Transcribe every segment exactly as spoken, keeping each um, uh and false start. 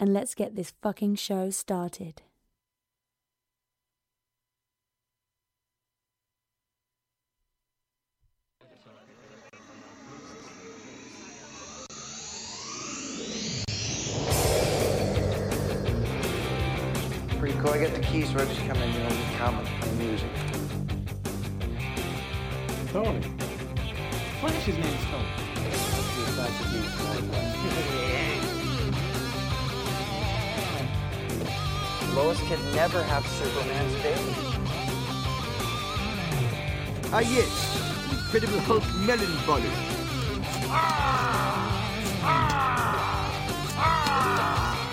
and let's get this fucking show started. Pretty cool. I got the keys where I just come in and just comment on music. Tony. What is his name, Tony? That's the Lois can never have Superman's baby. Ah yes, Incredible Hulk melon bullet. Ah, ah, ah.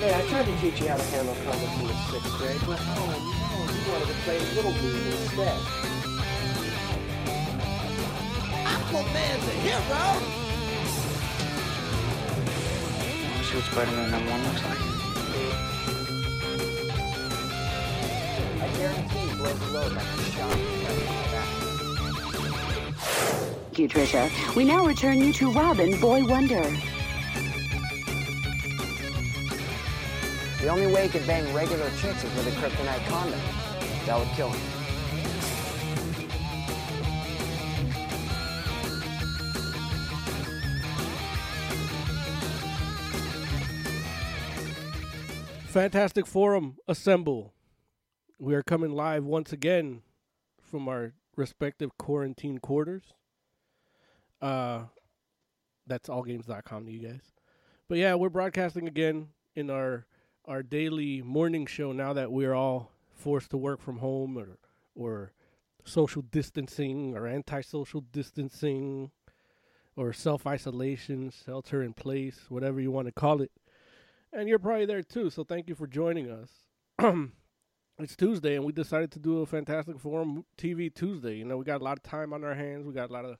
Hey, I tried to teach you how to handle comics in the sixth grade, but oh no, you wanted to play Little League instead. Aquaman's a hero! See what Spider-Man number one looks like. I guarantee he blows the load like a shot. Thank you, Trisha. We now return you to Robin, Boy Wonder. The only way he could bang regular chicks is with a kryptonite condom. That would kill him. Fantastic Forum, assemble. We are coming live once again from our respective quarantine quarters. Uh, that's all games dot com to you guys. But yeah, we're broadcasting again in our our daily morning show now that we're all forced to work from home or, or social distancing or anti-social distancing or self-isolation, shelter in place, whatever you want to call it. And you're probably there too, so thank you for joining us. It's Tuesday, and we decided to do a Fantastic Forum T V Tuesday. You know, we got a lot of time on our hands. We got a lot of,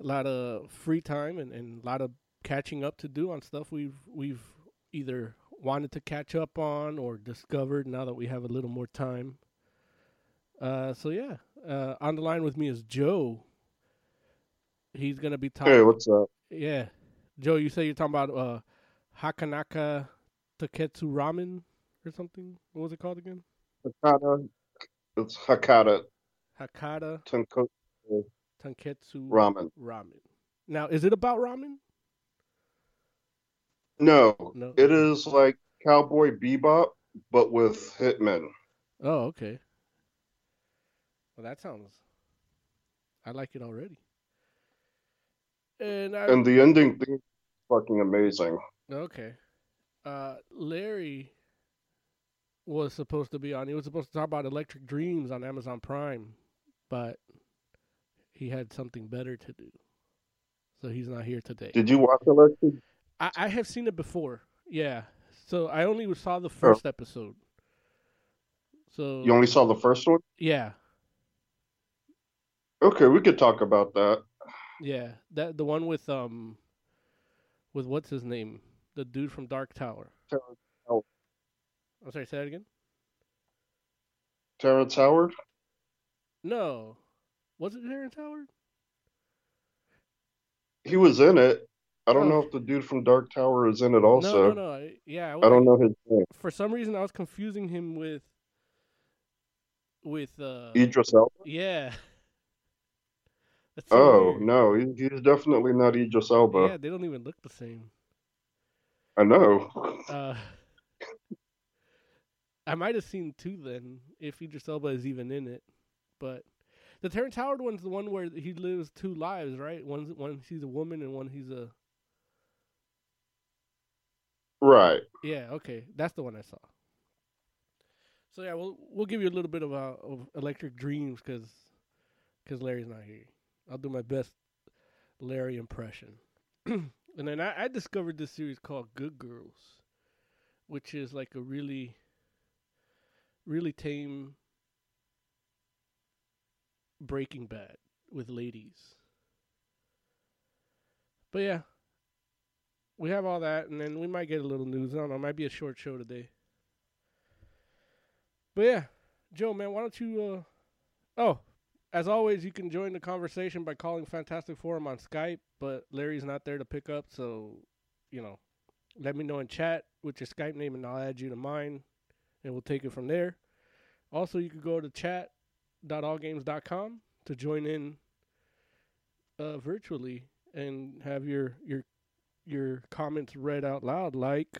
a lot of free time, and, and a lot of catching up to do on stuff we've we've either wanted to catch up on or discovered now that we have a little more time. Uh, so yeah, uh, on the line with me is Joe. He's gonna be talking. Hey, what's up? Yeah, Joe, you say you're talking about. Uh, Hakanaka Taketsu Ramen or something? What was it called again? Hakata. It's Hakata. Hakata. Tenkotsu. Tenketsu. Ramen. Ramen. Now, is it about ramen? No. No. It is like Cowboy Bebop, but with hitmen. Oh, okay. Well, that sounds... I like it already. And, I... and the ending thing is fucking amazing. Okay. Uh, Larry was supposed to be on. He was supposed to talk about Electric Dreams on Amazon Prime, but he had something better to do. So he's not here today. Did you watch Electric? I, I have seen it before. Yeah. So I only saw the first oh. episode. So you only saw the first one? Yeah. Okay, we could talk about that. Yeah. that The one with, um, with what's his name? The dude from Dark Tower. Terrence Howard. I'm sorry, say that again? Terrence Howard? No. Was it Terrence Howard? He was in it. I don't oh. know if the dude from Dark Tower is in it also. No, no, no. Yeah. I, was, I don't know his name. For some reason, I was confusing him with... With... Uh, Idris Elba? Yeah. That's so oh, weird. No. He, he's definitely not Idris Elba. Yeah, they don't even look the same. I know. Uh, I might have seen two then, if Idris Elba is even in it. But the Terrence Howard one's the one where he lives two lives, right? One's, one he's a woman and one he's a... Right. Yeah, okay. That's the one I saw. So yeah, we'll, we'll give you a little bit of, uh, of Electric Dreams because Larry's not here. I'll do my best Larry impression. And then I, I discovered this series called Good Girls, which is like a really, really tame Breaking Bad with ladies. But yeah, we have all that, and then we might get a little news. I don't know. It might be a short show today. But yeah, Joe, man, why don't you... Uh... Oh, as always, you can join the conversation by calling Fantastic Forum on Skype, but Larry's not there to pick up, so, you know, let me know in chat with your Skype name, and I'll add you to mine, and we'll take it from there. Also, you can go to chat dot all games dot com to join in uh, virtually and have your, your, your comments read out loud like...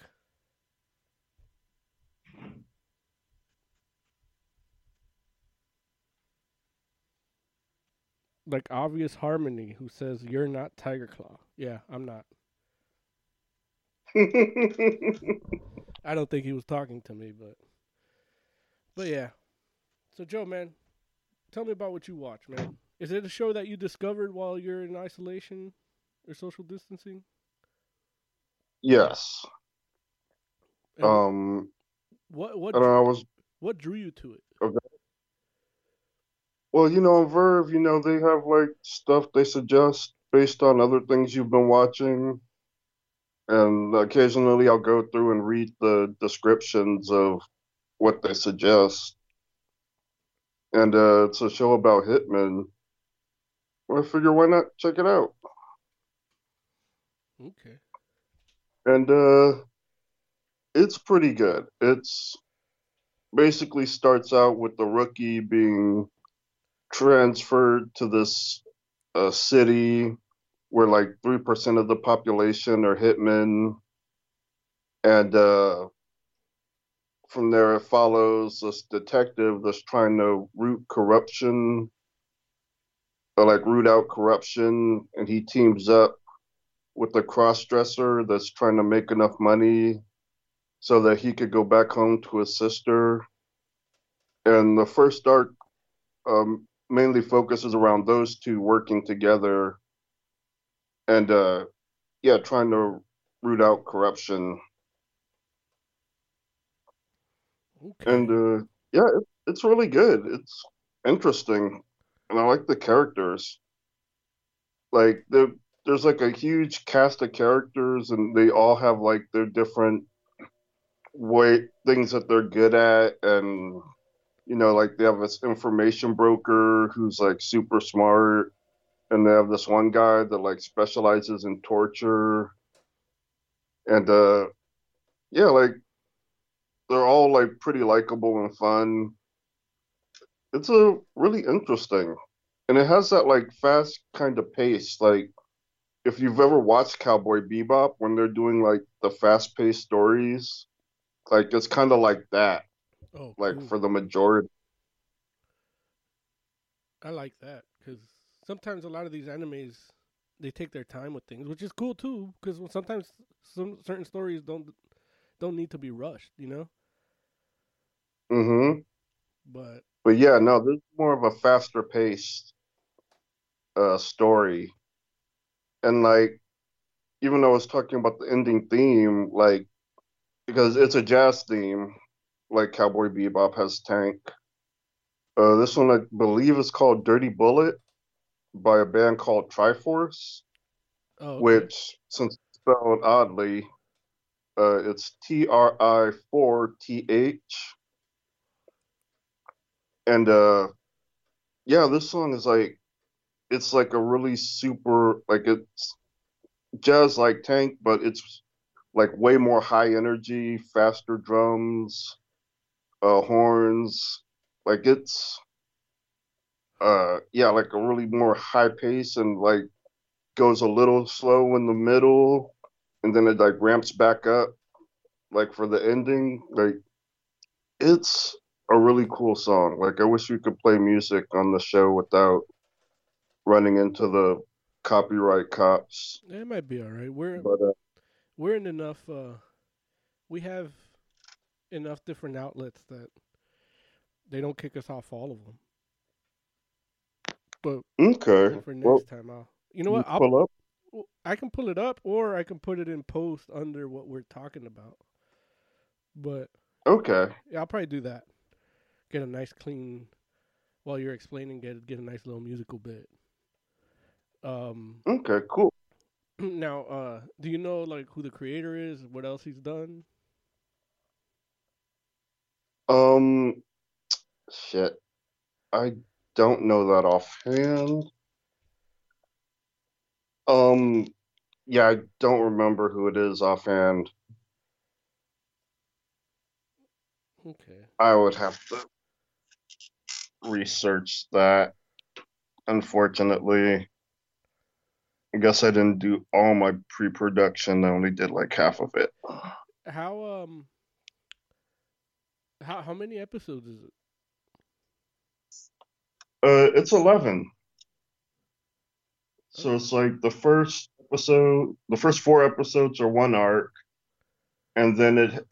Like Obvious Harmony, who says, "You're not Tiger Claw." Yeah, I'm not. I don't think he was talking to me, but... But yeah. So, Joe, man, tell me about what you watch, man. Is it a show that you discovered while you're in isolation or social distancing? Yes. And um. What what I don't know, I was... what drew you to it? Okay. Well, you know, on Verve, you know, they have, like, stuff they suggest based on other things you've been watching. And occasionally I'll go through and read the descriptions of what they suggest. And uh, it's a show about hitmen. Well, I figure, why not check it out? Okay. And uh, it's pretty good. It's basically starts out with the rookie being... transferred to this uh, city where like three percent of the population are hitmen. And uh, from there it follows this detective that's trying to root corruption, or like root out corruption. And he teams up with a cross-dresser that's trying to make enough money so that he could go back home to his sister. And the first arc um, mainly focuses around those two working together and, uh, yeah, trying to root out corruption. Okay. And, uh, yeah, it, it's really good. It's interesting. And I like the characters. Like, the, there's, like, a huge cast of characters, and they all have, like, their different way, things that they're good at, and... You know, like they have this information broker who's like super smart, and they have this one guy that like specializes in torture. And uh, yeah, like they're all like pretty likable and fun. It's a really interesting, and it has that like fast kind of pace. Like if you've ever watched Cowboy Bebop when they're doing like the fast-paced stories, like it's kind of like that. Oh, like cool. For the majority. I like that, because sometimes a lot of these animes, they take their time with things, which is cool too, because sometimes some certain stories don't don't need to be rushed, you know? Mm-hmm. But but yeah, no, this is more of a faster paced uh, story. And like, even though I was talking about the ending theme, like, because it's a jazz theme, like Cowboy Bebop has Tank. Uh, this one, I believe, is called Dirty Bullet by a band called Triforce, oh, okay. Which, since it's spelled oddly, uh, it's T R I four T H. And, uh, yeah, this song is like, it's like a really super, like it's jazz like Tank, but it's like way more high energy, faster drums. Uh, horns, like it's, uh, yeah, like a really more high pace, and like goes a little slow in the middle, and then it like ramps back up, like for the ending. Like it's a really cool song. Like I wish we could play music on the show without running into the copyright cops. It might be all right. We're but, uh, we're in enough. Uh, we have. Enough different outlets that they don't kick us off all of them. But okay, for next well, time, I'll you know what? I'll, I can pull it up, or I can put it in post under what we're talking about. But okay, yeah, I'll probably do that. Get a nice clean while you're explaining. Get get a nice little musical bit. Um. Okay. Cool. Now, uh, do you know like who the creator is? What else he's done? Um, shit, I don't know that offhand. Um, yeah, I don't remember who it is offhand. Okay. I would have to research that, unfortunately. I guess I didn't do all my pre-production. I only did like half of it. How um how how many episodes is it? Uh it's eleven. So it's like the first episode, the first four episodes are one arc, and then it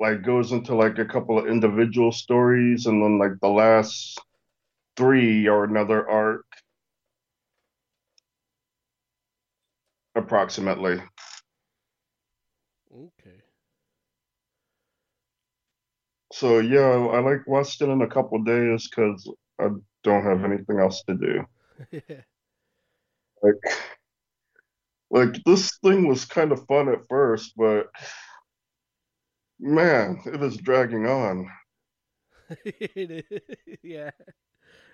like goes into like a couple of individual stories, and then like the last three are another arc. Approximately. Okay. So yeah, I like watched it in a couple of days because I don't have anything else to do. Yeah. Like, like this thing was kind of fun at first, but man, it is dragging on. It is. Yeah.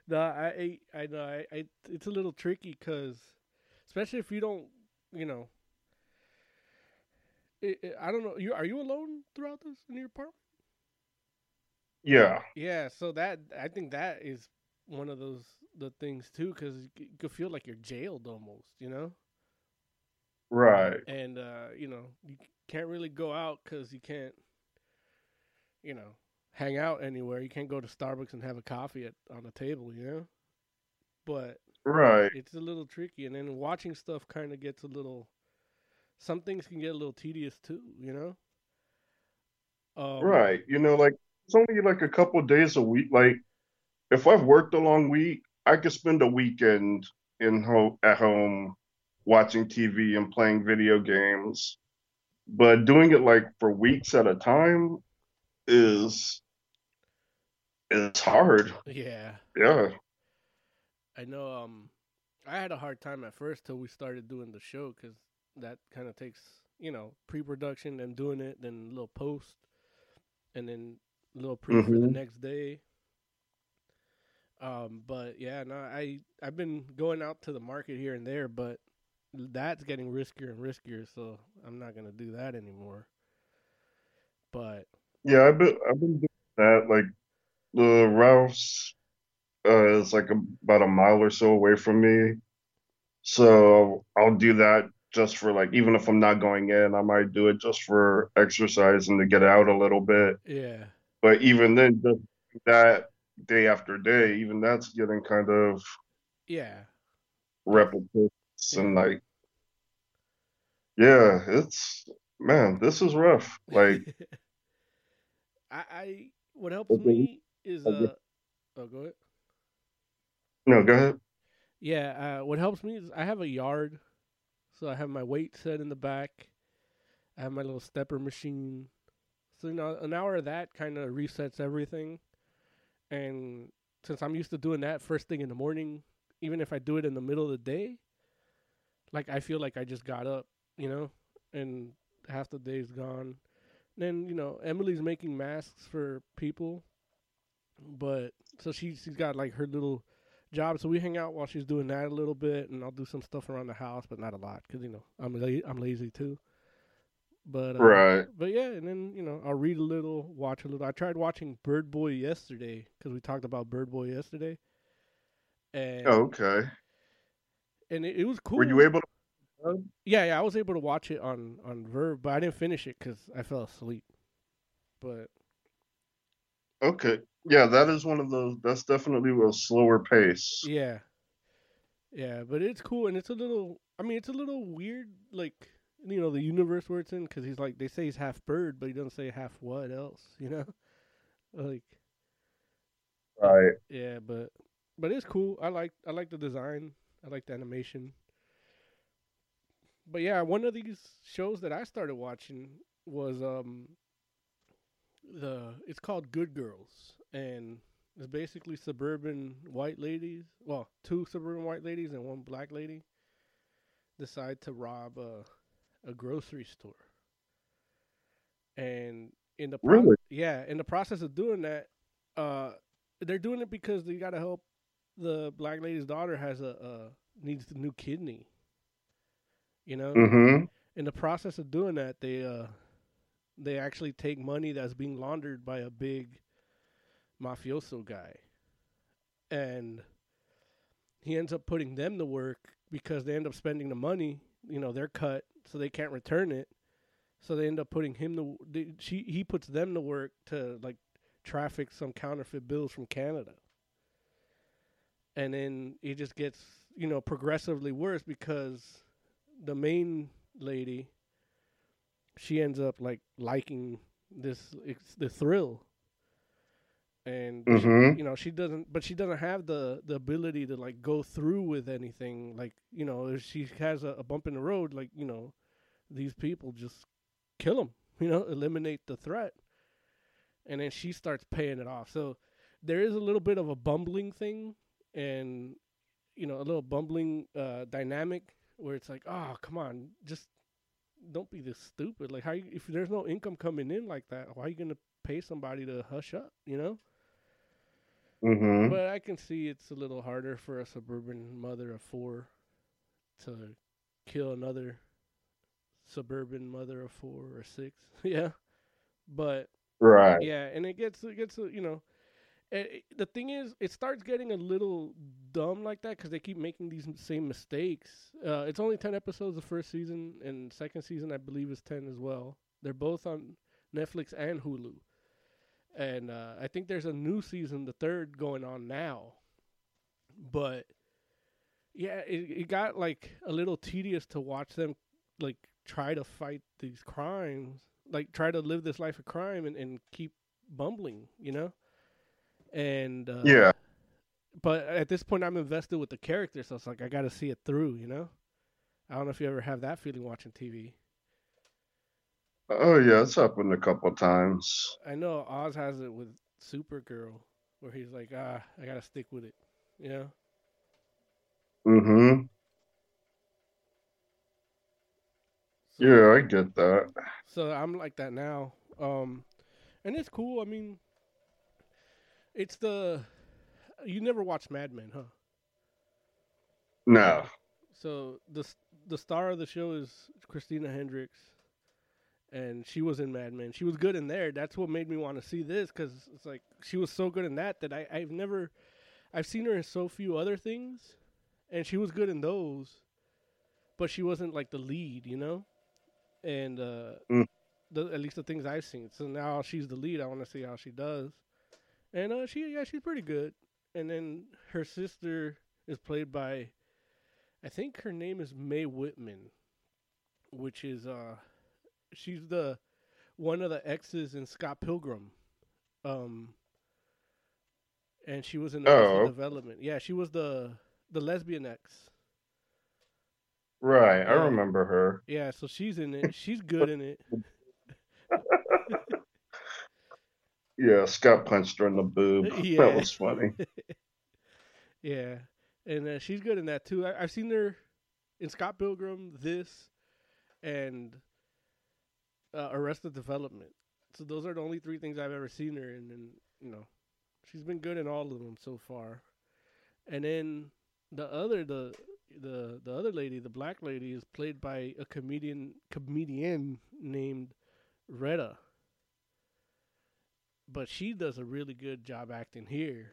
No, I, I know. I, I, it's a little tricky because, especially if you don't. You know, it, it, I don't know. You are you alone throughout this in your apartment? Yeah. Yeah. So that I think that is one of those the things too, because you could feel like you're jailed almost. You know. Right. And uh, you know, you can't really go out because you can't, you know, hang out anywhere. You can't go to Starbucks and have a coffee at, on a table. You know. But. Right. It's a little tricky. And then watching stuff kind of gets a little, some things can get a little tedious too, you know? Um, right. You know, like it's only like a couple of days a week. Like if I've worked a long week, I could spend a weekend in ho- at home watching T V and playing video games. But doing it like for weeks at a time is, it's hard. Yeah. Yeah. I know um, I had a hard time at first till we started doing the show, because that kind of takes, you know, pre-production and doing it, then a little post, and then a little pre mm-hmm. for the next day. Um, but, yeah, no, I, I've been going out to the market here and there, but that's getting riskier and riskier, so I'm not going to do that anymore. But yeah, I've been, I've been doing that, like, the uh, Ralph's. Uh, it's like a, about a mile or so away from me. So I'll do that just for like, even if I'm not going in, I might do it just for exercise and to get out a little bit. Yeah. But even then, just that day after day, even that's getting kind of yeah repetitive yeah. and like, yeah, it's, man, this is rough. Like, I, I, what helps okay. me is, uh, okay. oh, go ahead. No, go ahead. Yeah, uh, what helps me is I have a yard, so I have my weight set in the back. I have my little stepper machine. So, you know, an hour of that kind of resets everything. And since I'm used to doing that first thing in the morning, even if I do it in the middle of the day, like, I feel like I just got up, you know, and half the day's gone. And then, you know, Emily's making masks for people. But, so she, she's got, like, her little job, so we hang out while she's doing that a little bit, and I'll do some stuff around the house, but not a lot, because, you know, I'm la- I'm lazy too. But uh, right. But yeah, and then, you know, I'll read a little, watch a little. I tried watching Bird Boy yesterday, because we talked about Bird Boy yesterday. And, oh, okay. And it, it was cool. Were you able to? Yeah, yeah, I was able to watch it on, on Verve, but I didn't finish it because I fell asleep. But. Okay. Yeah, that is one of those, that's definitely a slower pace. Yeah. Yeah, but it's cool, and it's a little, I mean, it's a little weird, like, you know, the universe where it's in, because he's like, they say he's half bird, but he doesn't say half what else, you know? Like. Right. Yeah, but, but it's cool. I like, I like the design. I like the animation. But yeah, one of these shows that I started watching was um the it's called Good Girls, and it's basically suburban white ladies, well, two suburban white ladies and one black lady decide to rob a, a grocery store. And in the pro- really? yeah, in the process of doing that, uh they're doing it because they got to help the black lady's daughter has a uh, needs a new kidney. You know, mm-hmm. In the process of doing that, they uh, they actually take money that's being laundered by a big mafioso guy, and he ends up putting them to work because they end up spending the money. You know, they're cut, so they can't return it. So they end up putting him to they, she he puts them to work to like traffic some counterfeit bills from Canada, and then it just gets you know progressively worse because the main lady, she ends up like liking this it's the thrill, and mm-hmm. she, you know she doesn't, but she doesn't have the, the ability to like go through with anything. Like you know, if she has a, a bump in the road, like you know, these people just kill them, you know, eliminate the threat, and then she starts paying it off. So there is a little bit of a bumbling thing, and you know, a little bumbling uh, dynamic. Where it's like, oh, come on, just don't be this stupid. Like, how you, if there's no income coming in like that, why are you gonna pay somebody to hush up? You know. Mm-hmm. But I can see it's a little harder for a suburban mother of four to kill another suburban mother of four or six. yeah, but right. Yeah, and it gets it gets you know. It, it, the thing is, it starts getting a little dumb like that because they keep making these same mistakes. Uh, it's only ten episodes the first season, and second season I believe is ten as well. They're both on Netflix and Hulu, and uh, I think there's a new season, the third, going on now. But yeah, it, it got like a little tedious to watch them like try to fight these crimes, like try to live this life of crime and, and keep bumbling, you know. And uh, yeah, but at this point, I'm invested with the character, so it's like I got to see it through, you know. I don't know if you ever have that feeling watching T V. Oh yeah, it's happened a couple of times. I know Oz has it with Supergirl, where he's like, ah, I got to stick with it, you know. Mm-hmm. So, yeah, I get that. So I'm like that now, um, and it's cool. I mean. It's the... You never watched Mad Men, huh? No. So, the the star of the show is Christina Hendricks. And she was in Mad Men. She was good in there. That's what made me want to see this. Because it's like, she was so good in that that I, I've never... I've seen her in so few other things. And she was good in those. But she wasn't like the lead, you know? And uh, mm. the, at least the things I've seen. So now she's the lead. I want to see how she does. And uh, she, yeah, she's pretty good. And then her sister is played by, I think her name is Mae Whitman, which is, uh, she's the, one of the exes in Scott Pilgrim. Um, and she was in Arrested oh. Development. Yeah, she was the, the lesbian ex. Right, yeah. I remember her. Yeah, so she's in it. She's good in it. Yeah, Scott punched her in the boob. Yeah. That was funny. yeah, and uh, she's good in that too. I- I've seen her in Scott Pilgrim, this, and uh, Arrested Development. So those are the only three things I've ever seen her in. And you know, she's been good in all of them so far. And then the other, the the the other lady, the black lady, is played by a comedian comedian named Retta. But she does a really good job acting here.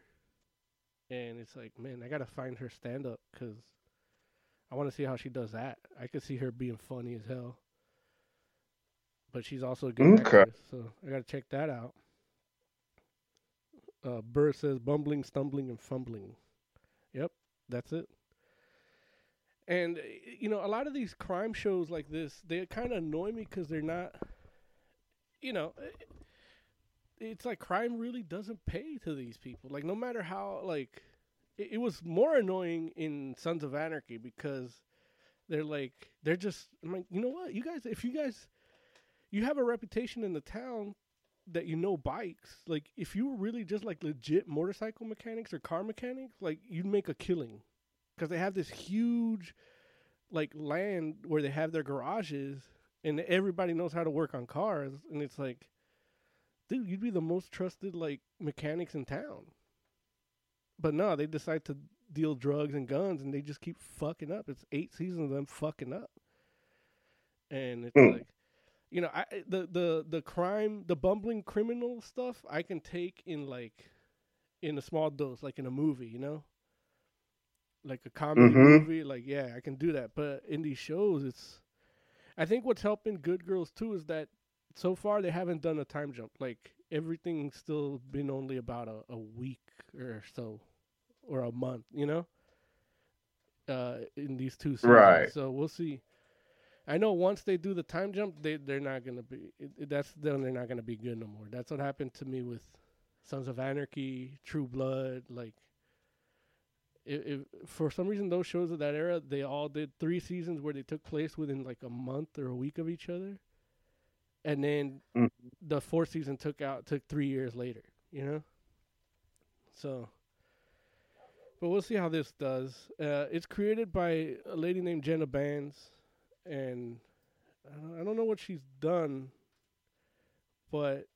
And it's like, man, I got to find her stand-up because I want to see how she does that. I could see her being funny as hell. But she's also a good okay. actress, so I got to check that out. Uh, Burr says, bumbling, stumbling, and fumbling. Yep, that's it. And, you know, a lot of these crime shows like this, they kind of annoy me because they're not, you know... It, It's like crime really doesn't pay to these people. Like, no matter how, like, it, it was more annoying in Sons of Anarchy because They're like, they're just, I'm like, you know what? You guys, if you guys, you have a reputation in the town that you know bikes. Like, if you were really just like legit motorcycle mechanics or car mechanics, like, you'd make a killing. Because they have this huge, like, land where they have their garages and everybody knows how to work on cars. And it's like, dude, you'd be the most trusted, like, mechanics in town. But no, they decide to deal drugs and guns, and they just keep fucking up. It's eight seasons of them fucking up. And it's mm. like, you know, I, the, the, the crime, the bumbling criminal stuff, I can take in, like, in a small dose, like in a movie, you know? Like a comedy mm-hmm. movie, like, yeah, I can do that. But in these shows, it's, I think what's helping Good Girls, too, is that so far they haven't done a time jump. Like, everything's still been only about a, a week or so, or a month, you know, uh, in these two seasons. Right. So we'll see. I know once they do the time jump, they, they're not going to be, it, that's then they're not going to be good no more. That's what happened to me with Sons of Anarchy, True Blood, like, It, it, for some reason, those shows of that era, they all did three seasons where they took place within like a month or a week of each other, and then mm. the fourth season took out took three years later. You know, so. But we'll see how this does. Uh, it's created by a lady named Jenna Banz, and I don't, I don't know what she's done, but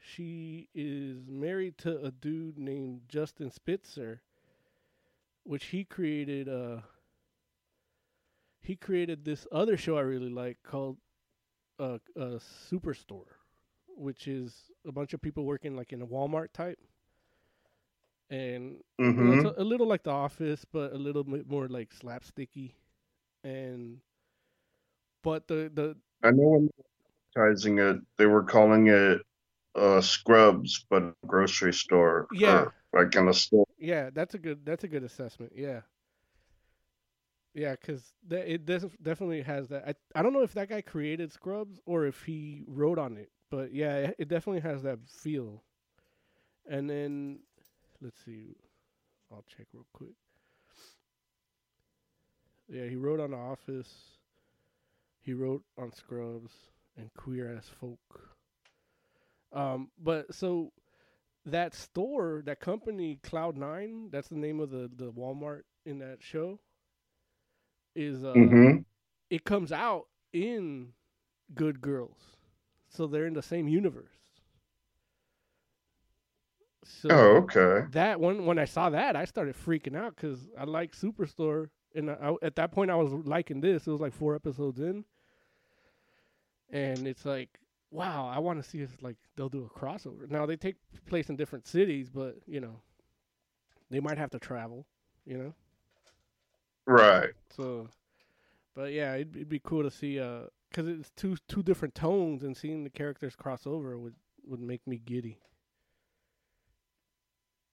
she is married to a dude named Justin Spitzer. Which he created. Uh, he created this other show I really like called uh, uh, Superstore, which is a bunch of people working like in a Walmart type, and mm-hmm. you know, it's a, a little like The Office, but a little bit more like slapsticky. And but the the I know I'm advertising it. They were calling it uh, Scrubs, but a grocery store. Yeah. Or... Like in a store. Yeah, that's a good. That's a good assessment. Yeah. Yeah, because th- it definitely has that. I I don't know if that guy created Scrubs or if he wrote on it, but yeah, it, it definitely has that feel. And then, let's see, I'll check real quick. Yeah, he wrote on The Office. He wrote on Scrubs and Queer as Folk. Um, but so. That store, that company, Cloud nine, that's the name of the, the Walmart in that show, is uh, mm-hmm. it comes out in Good Girls. So they're in the same universe. So oh, okay. That one, when I saw that, I started freaking out because I like Superstore. And I, I, at that point, I was liking this. It was like four episodes in. And it's like, wow, I want to see if like they'll do a crossover. Now they take place in different cities, but you know, they might have to travel. You know, right? So, but yeah, it'd, it'd be cool to see. Uh, because it's two two different tones, and seeing the characters cross over would would make me giddy.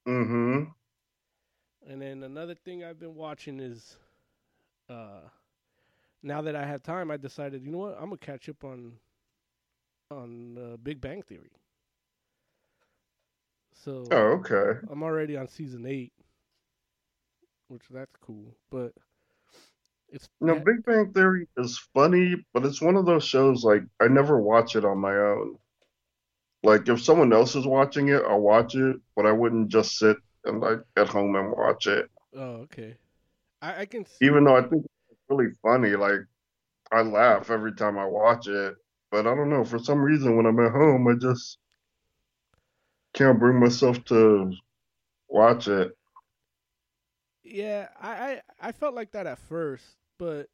Mm-hmm. And then another thing I've been watching is, uh, now that I have time, I decided, you know what, I'm gonna catch up on. on uh, Big Bang Theory. So oh, okay. I'm already on season eight, which that's cool, but it's No, that... Big Bang Theory is funny, but it's one of those shows like I never watch it on my own. Like if someone else is watching it, I'll watch it, but I wouldn't just sit and like at home and watch it. Oh, okay. I, I can see... Even though I think it's really funny, like I laugh every time I watch it. But I don't know, for some reason, when I'm at home, I just can't bring myself to watch it. Yeah, I, I, I felt like that at first, but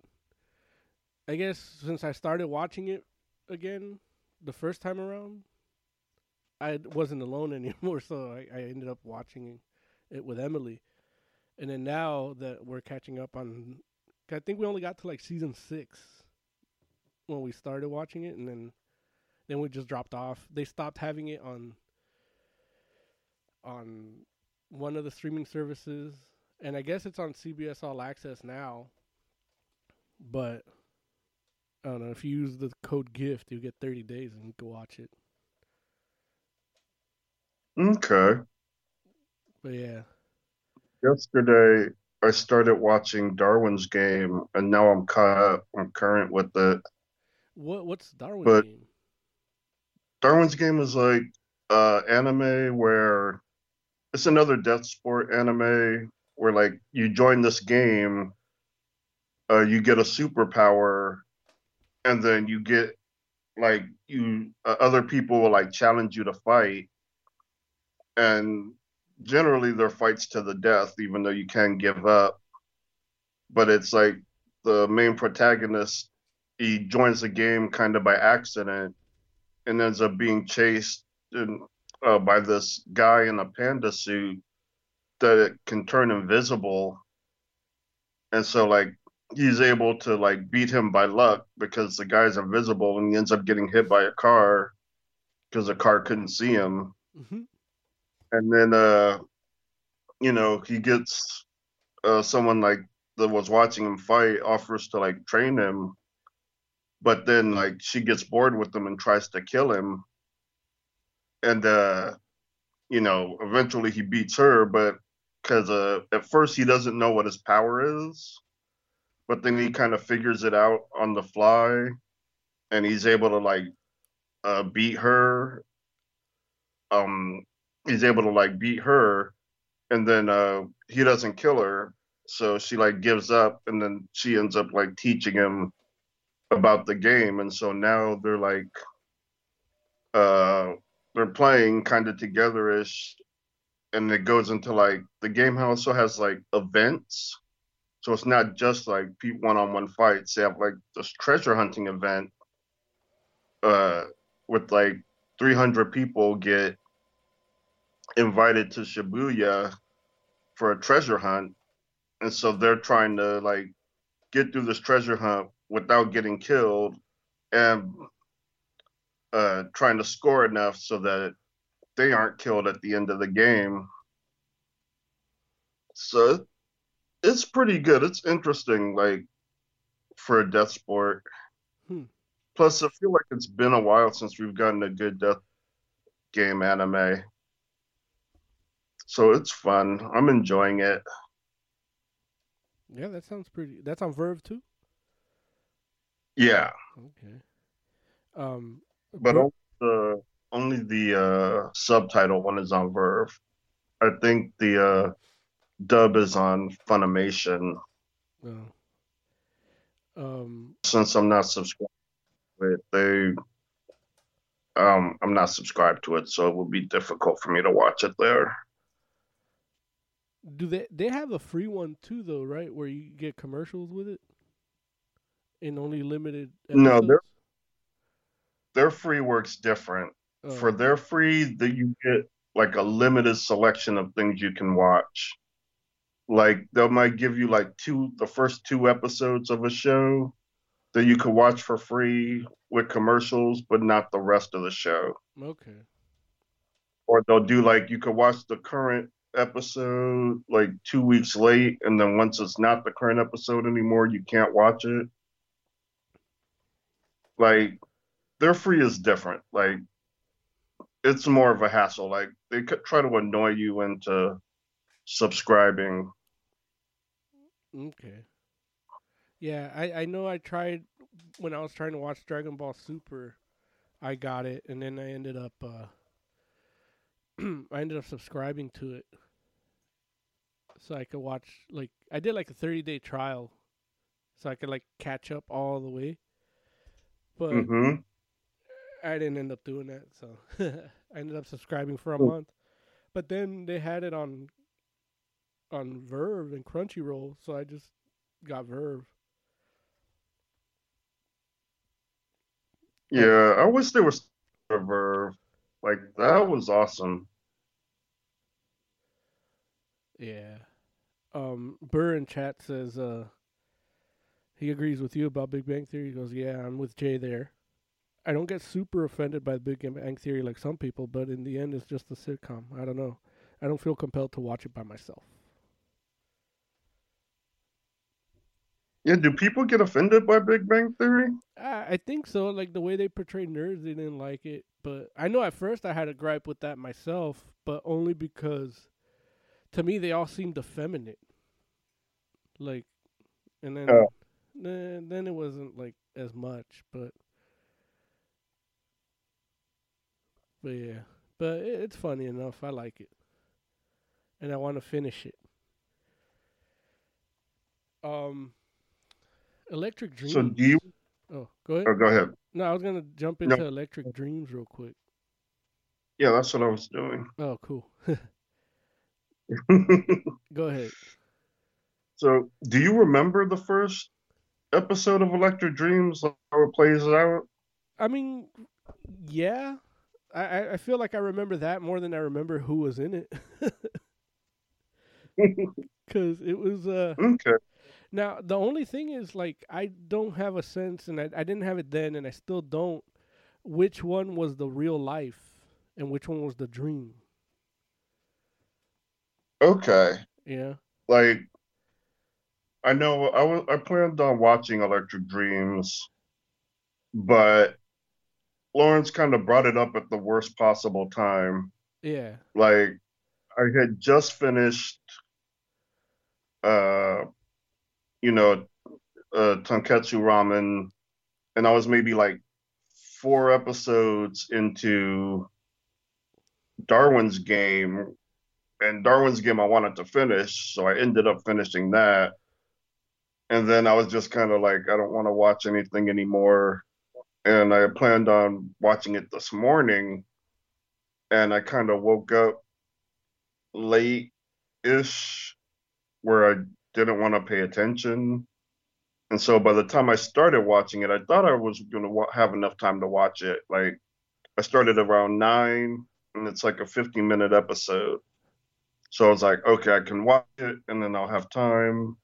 I guess since I started watching it again the first time around, I wasn't alone anymore, so I, I ended up watching it with Emily. And then now that we're catching up on, I think we only got to like season six. When we started watching it, and then then we just dropped off. They stopped having it on on one of the streaming services, and I guess it's on C B S All Access now. But I don't know, if you use the code GIFT, you get thirty days and you can watch it. Okay. But yeah. Yesterday, I started watching Darwin's Game, and now I'm caught up. I'm current with it. What What's Darwin's but Game? Darwin's Game is like uh, anime where it's another death sport anime where like you join this game, uh, you get a superpower, and then you get like you uh, other people will like challenge you to fight, and generally they're fights to the death, even though you can give up. But it's like the main protagonist, he joins the game kind of by accident and ends up being chased in, uh, by this guy in a panda suit that it can turn invisible. And so like he's able to like beat him by luck because the guy's invisible, and he ends up getting hit by a car because the car couldn't see him. Mm-hmm. And then, uh, you know, he gets uh, someone like that was watching him fight offers to like train him. But then like she gets bored with him and tries to kill him. And, uh, you know, eventually he beats her. But because uh, at first he doesn't know what his power is. But then he kind of figures it out on the fly. And he's able to like uh, beat her. Um. He's able to like beat her, and then uh, he doesn't kill her. So she like gives up, and then she ends up like teaching him about the game. And so now they're like, uh, they're playing kind of together-ish, and it goes into like the game also has like events. So it's not just like one-on-one fights. They have like this treasure hunting event uh, with like three hundred people get invited to Shibuya for a treasure hunt, and so they're trying to like get through this treasure hunt without getting killed, and uh trying to score enough so that they aren't killed at the end of the game. So it's pretty good. It's interesting, like, for a death sport. hmm. Plus I feel like it's been a while since we've gotten a good death game anime. So it's fun. I'm enjoying it. Yeah, that sounds pretty. That's on Verve too? Yeah. Okay. Um, but only the, only the uh, subtitle one is on Verve. I think the uh, dub is on Funimation. Oh. Um, Since I'm not subscribed to it, they, um, I'm not subscribed to it, so it would be difficult for me to watch it there. Do they they have a free one too though, right? Where you get commercials with it, and only limited episodes? No, their their free works different. Oh. For their free, that you get like a limited selection of things you can watch. Like they might give you like two the first two episodes of a show that you could watch for free with commercials, but not the rest of the show. Okay. Or they'll do like you could watch the current episode like two weeks late, and then once it's not the current episode anymore, you can't watch it. Like their free is different. Like it's more of a hassle. Like they could try to annoy you into subscribing. Okay. Yeah, I, I know I tried when I was trying to watch Dragon Ball Super, I got it, and then I ended up uh I ended up subscribing to it so I could watch, like, I did like a thirty day trial so I could like catch up all the way, but mm-hmm. I didn't end up doing that, so I ended up subscribing for a oh. month, but then they had it on on Verve and Crunchyroll, so I just got Verve. Yeah, I wish there was Verve. Like, that was awesome. Yeah. Um, Burr in chat says uh, he agrees with you about Big Bang Theory. He goes, yeah, I'm with Jay there. I don't get super offended by Big Bang Theory like some people, but in the end, it's just a sitcom. I don't know. I don't feel compelled to watch it by myself. Yeah, do people get offended by Big Bang Theory? I, I think so. Like, the way they portray nerds, they didn't like it. But I know at first I had a gripe with that myself, but only because, to me, they all seemed effeminate. Like, and then oh. then, then it wasn't like as much, but but yeah, but it, it's funny enough. I like it, and I want to finish it. Um, Electric Dreams. So do you? Oh, go ahead. Oh, go ahead. No, I was gonna jump into no. Electric Dreams real quick. Yeah, that's what I was doing. Oh, cool. Go ahead. So, do you remember the first episode of Electric Dreams? Like how it plays out? I mean, yeah. I, I feel like I remember that more than I remember who was in it. Because it was... Uh... Okay. Now, the only thing is, like, I don't have a sense, and I, I didn't have it then, and I still don't, which one was the real life and which one was the dream. Okay. Yeah. Like, I know I was I planned on watching Electric Dreams, but Lawrence kind of brought it up at the worst possible time. Yeah. Like, I had just finished, uh, you know, uh, Tonkatsu Ramen, and I was maybe like four episodes into Darwin's Game. And Darwin's Game I wanted to finish, so I ended up finishing that. And then I was just kind of like, I don't want to watch anything anymore. And I planned on watching it this morning. And I kind of woke up late-ish where I didn't want to pay attention. And so by the time I started watching it, I thought I was going to wa- have enough time to watch it. Like, I started around nine, and it's like a fifteen-minute episode. So I was like, okay, I can watch it, and then I'll have time.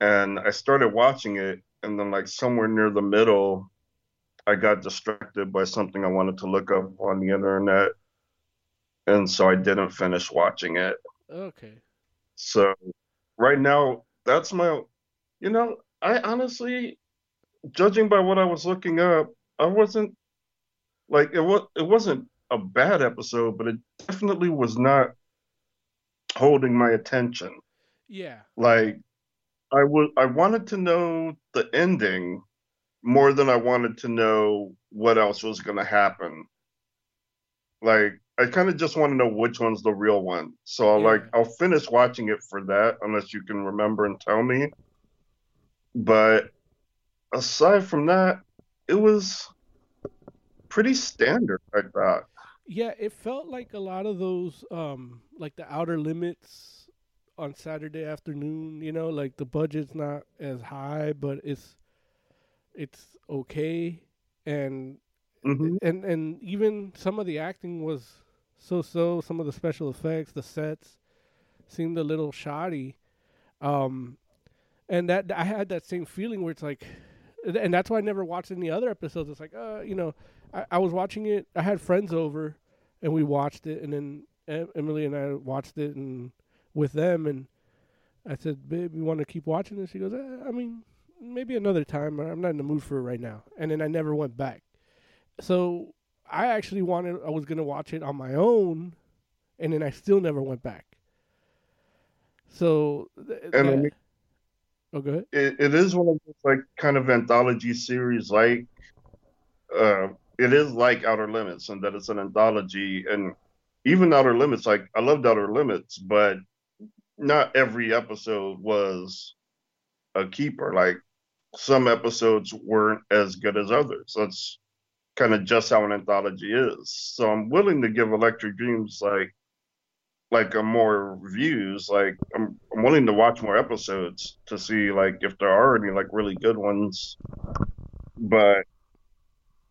And I started watching it, and then like somewhere near the middle, I got distracted by something I wanted to look up on the internet. And so I didn't finish watching it. Okay. So right now, that's my, you know, I honestly, judging by what I was looking up, I wasn't, like, it was, it wasn't a bad episode, but it definitely was not holding my attention. Yeah. Like, I w- I wanted to know the ending more than I wanted to know what else was going to happen. Like, I kind of just want to know which one's the real one. So, I'll, yeah. like, I'll finish watching it for that, unless you can remember and tell me. But aside from that, it was pretty standard, I thought. Yeah, it felt like a lot of those, um, like the Outer Limits on Saturday afternoon, you know, like the budget's not as high, but it's it's okay. And mm-hmm. and, and even some of the acting was so-so. Some of the special effects, the sets seemed a little shoddy. Um, and that I had that same feeling where it's like, and that's why I never watched any other episodes. It's like, uh, you know, I, I was watching it. I had friends over, and we watched it, and then e- Emily and I watched it, and with them, and I said, "Babe, you want to keep watching this?" She goes, eh, "I mean, maybe another time. I'm not in the mood for it right now." And then I never went back. So I actually wanted, I was gonna watch it on my own, and then I still never went back. So, th- and that, I mean, oh, go ahead. It, it is one of those like kind of anthology series, like. Uh, It is like Outer Limits, and that it's an anthology, and even Outer Limits, like I loved Outer Limits, but not every episode was a keeper. Like some episodes weren't as good as others. That's kind of just how an anthology is. So I'm willing to give Electric Dreams like like a more reviews. Like I'm I'm willing to watch more episodes to see like if there are any like really good ones, but.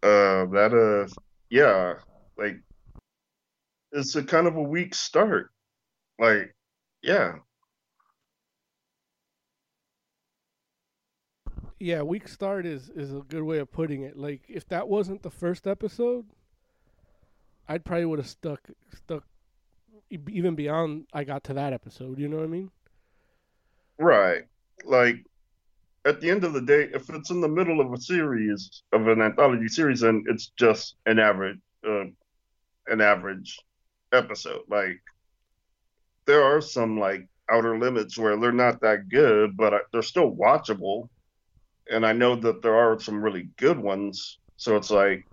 Uh, that, uh, yeah, like, it's a kind of a weak start. Like, yeah. Yeah, weak start is, is a good way of putting it. Like, if that wasn't the first episode, I probably would have stuck, stuck even beyond I got to that episode, you know what I mean? Right. Like, at the end of the day, if it's in the middle of a series, of an anthology series, then it's just an average, uh, an average episode. Like, there are some, like, Outer Limits, where they're not that good, but I, they're still watchable. And I know that there are some really good ones. So it's like,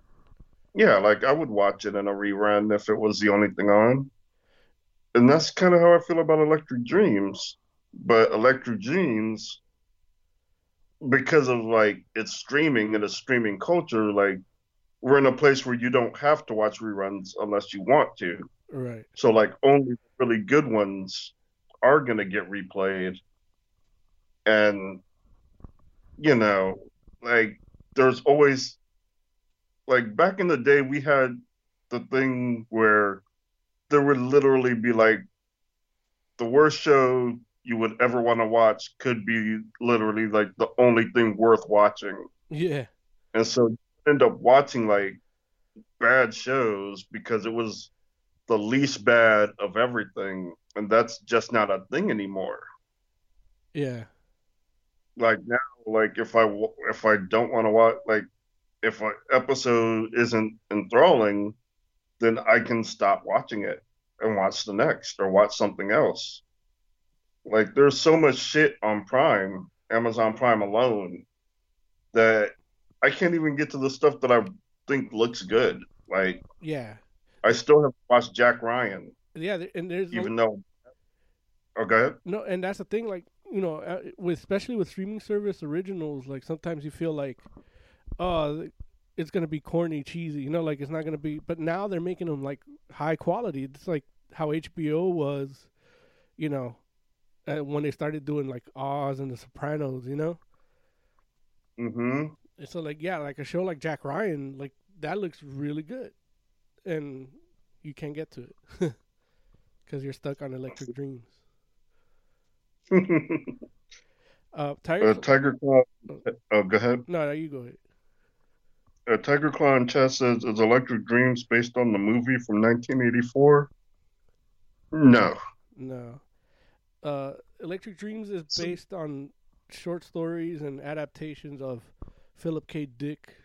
yeah, like I would watch it in a rerun if it was the only thing on. And that's kind of how I feel about Electric Dreams. But Electric Dreams, because of like it's streaming and a streaming culture, like we're in a place where you don't have to watch reruns unless you want to. Right. So like only really good ones are going to get replayed. And, you know, like there's always, like back in the day, we had the thing where there would literally be like the worst show you would ever want to watch could be literally like the only thing worth watching. Yeah. And so you end up watching like bad shows because it was the least bad of everything. And that's just not a thing anymore. Yeah. Like now, like if I, if I don't want to watch, like if an episode isn't enthralling, then I can stop watching it and watch the next or watch something else. Like there's so much shit on Prime, Amazon Prime alone, that I can't even get to the stuff that I think looks good. Like, yeah, I still have watched Jack Ryan. Yeah, and there's even no... though. Oh, go ahead. No, and that's the thing. Like, you know, with especially with streaming service originals, like sometimes you feel like, oh, it's gonna be corny, cheesy. You know, like it's not gonna be. But now they're making them like high quality. It's like how H B O was, you know, when they started doing like Oz and The Sopranos. You know. Mm-hmm. And so, like, yeah, like a show like Jack Ryan, like that looks really good, and you can't get to it. Because you're stuck on Electric Dreams. uh, Tiger, uh, Tiger Claw. Oh, go ahead. No, no, you go ahead. Uh, Tiger Claw in chat says, "Is Electric Dreams based on the movie from nineteen eighty-four?" No. No. Uh, Electric Dreams is based on short stories and adaptations of Philip K. Dick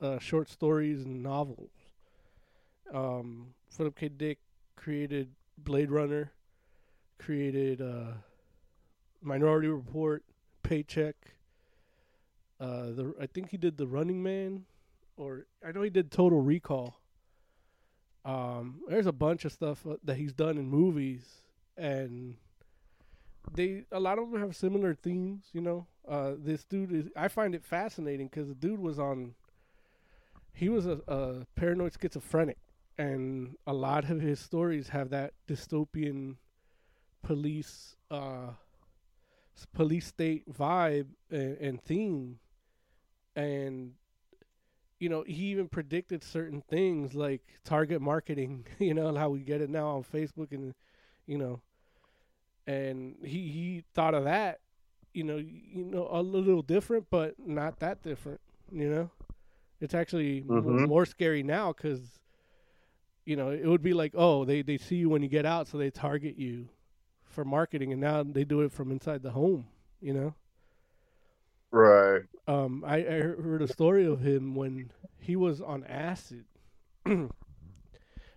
uh, short stories and novels. Um, Philip K. Dick created Blade Runner, created uh, Minority Report, Paycheck. Uh, the I think he did The Running Man, or I know he did Total Recall. Um, there's a bunch of stuff that he's done in movies, and they a lot of them have similar themes. You know, uh, this dude is I find it fascinating because the dude was on. He was a, a paranoid schizophrenic. And a lot of his stories have that dystopian police uh, police state vibe and, and theme. And, you know, he even predicted certain things like target marketing, you know, how we get it now on Facebook and, you know, and he, he thought of that, you know, you know, a little different, but not that different, you know. It's actually mm-hmm. more scary now because, you know, it would be like, oh, they, they see you when you get out, so they target you for marketing, and now they do it from inside the home, you know? Right. Um, I, I heard a story of him when he was on acid, and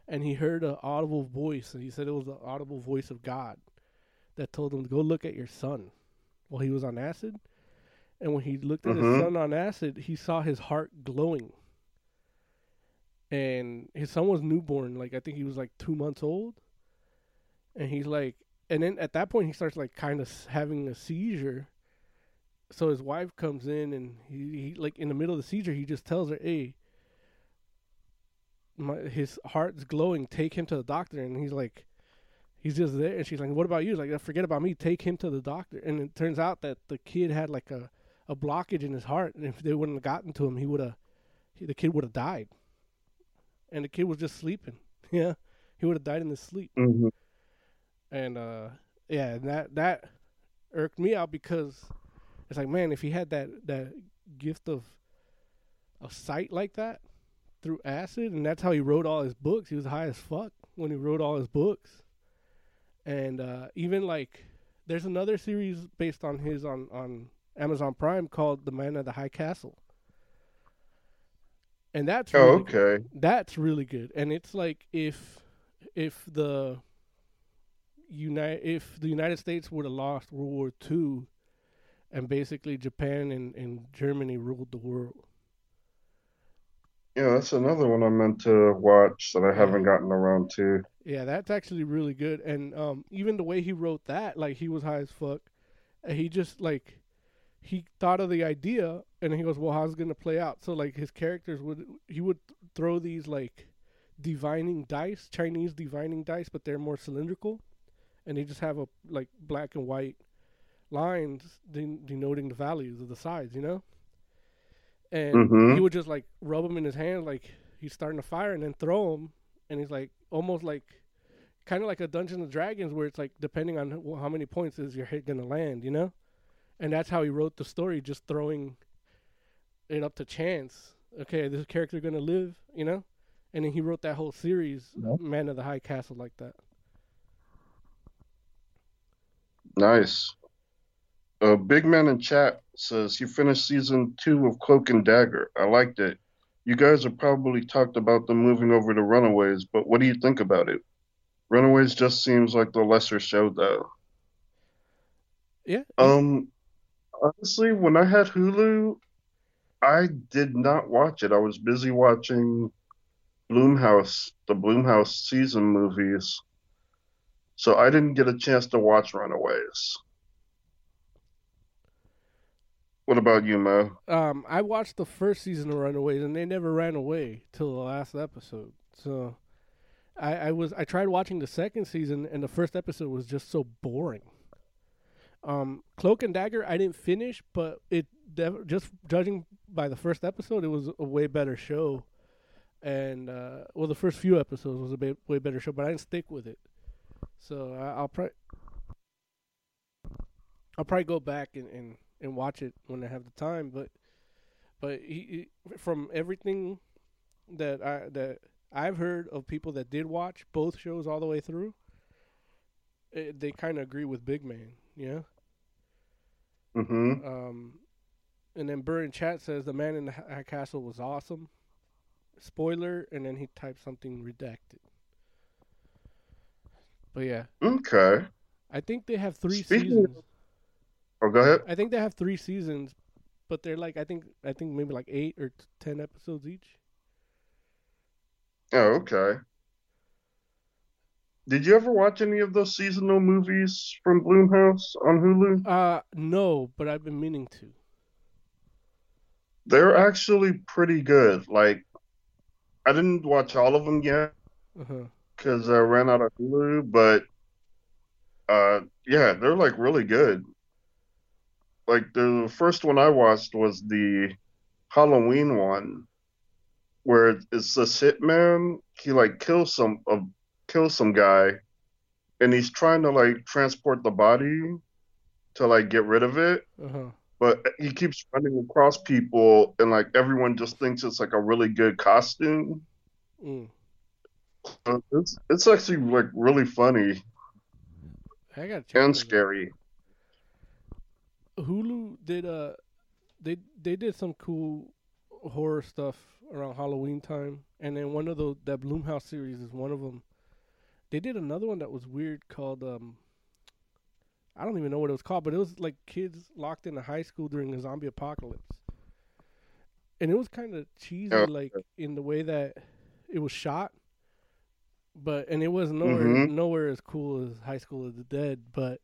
he heard an audible voice, and he said it was the audible voice of God that told him to go look at your son while he was on acid. And when he looked at mm-hmm. his son on acid, he saw his heart glowing. And his son was newborn, like I think he was like two months old. And he's like, and then at that point he starts like kind of having a seizure. So his wife comes in and he, he like in the middle of the seizure, he just tells her, hey, my, his heart's glowing, take him to the doctor. And he's like, he's just there. And she's like, what about you? He's like, forget about me, take him to the doctor. And it turns out that the kid had like a, a blockage in his heart. And if they wouldn't have gotten to him, he would have, the kid would have died. And the kid was just sleeping. Yeah. He would have died in his sleep. Mm-hmm. And, uh, yeah, and that, that irked me out because it's like, man, if he had that, that gift of, of sight like that through acid, and that's how he wrote all his books. He was high as fuck when he wrote all his books. And, uh, even like there's another series based on his on, on Amazon Prime called The Man in the High Castle. And that's really oh, okay. Good. That's really good. And it's like if if the United, if the United States would have lost World War Two, and basically Japan and, and Germany ruled the world. Yeah, that's another one I meant to watch that I haven't gotten around to. Yeah, that's actually really good. And um, even the way he wrote that, like, he was high as fuck. He just, like, he thought of the idea, and he goes, well, how's it going to play out? So, like, his characters would, he would throw these, like, divining dice, Chinese divining dice, but they're more cylindrical. And they just have, a like, black and white lines den- denoting the values of the sides, you know? And mm-hmm. he would just, like, rub them in his hand, like, he's starting a fire, and then throw them. And he's, like, almost like, kind of like a Dungeons and Dragons, where it's, like, depending on how many points is your hit going to land, you know? And that's how he wrote the story, just throwing it up to chance. Okay, this character going to live, you know? And then he wrote that whole series, yeah. Man of the High Castle, like that. Nice. Uh, Big Man in chat says he finished season two of Cloak and Dagger. I liked it. You guys have probably talked about them moving over to Runaways, but what do you think about it? Runaways just seems like the lesser show, though. Yeah. Um. Honestly, when I had Hulu, I did not watch it. I was busy watching Blumhouse, the Blumhouse season movies, so I didn't get a chance to watch Runaways. What about you, Mo? Um, I watched the first season of Runaways, and they never ran away till the last episode. So, I, I was I tried watching the second season, and the first episode was just so boring. Um, Cloak and Dagger, I didn't finish, but it just judging by the first episode, it was a way better show. And uh, well, the first few episodes was a ba- way better show, but I didn't stick with it. So I, I'll probably I'll probably go back and. and and watch it when I have the time, but but he, he, from everything that I that I've heard of people that did watch both shows all the way through, it, they kind of agree with Big Man, you know? Mm-hmm. Um, and then Burr in chat says The Man in the High Castle was awesome. Spoiler, and then he typed something redacted. But yeah. Okay. I think they have three Speaking seasons. Of- Oh, go ahead. I think they have three seasons, but they're like I think I think maybe like eight or t- ten episodes each. Oh, okay. Did you ever watch any of those seasonal movies from Blumhouse on Hulu? Uh, no, but I've been meaning to. They're actually pretty good. Like, I didn't watch all of them yet because uh-huh. I ran out of Hulu, but uh, yeah, they're like really good. Like, the first one I watched was the Halloween one, where it's this hitman. He, like, kills some uh, kills some guy, and he's trying to, like, transport the body to, like, get rid of it. Uh-huh. But he keeps running across people, and, like, everyone just thinks it's, like, a really good costume. Mm. So it's, it's actually, like, really funny I gotta check and scary. It. Hulu did uh they they did some cool horror stuff around Halloween time, and then one of those that Blumhouse series is one of them. They did another one that was weird called um I don't even know what it was called, but it was like kids locked into high school during the zombie apocalypse, and it was kind of cheesy, oh. like in the way that it was shot, but and it was nowhere mm-hmm. nowhere as cool as High School of the Dead, but.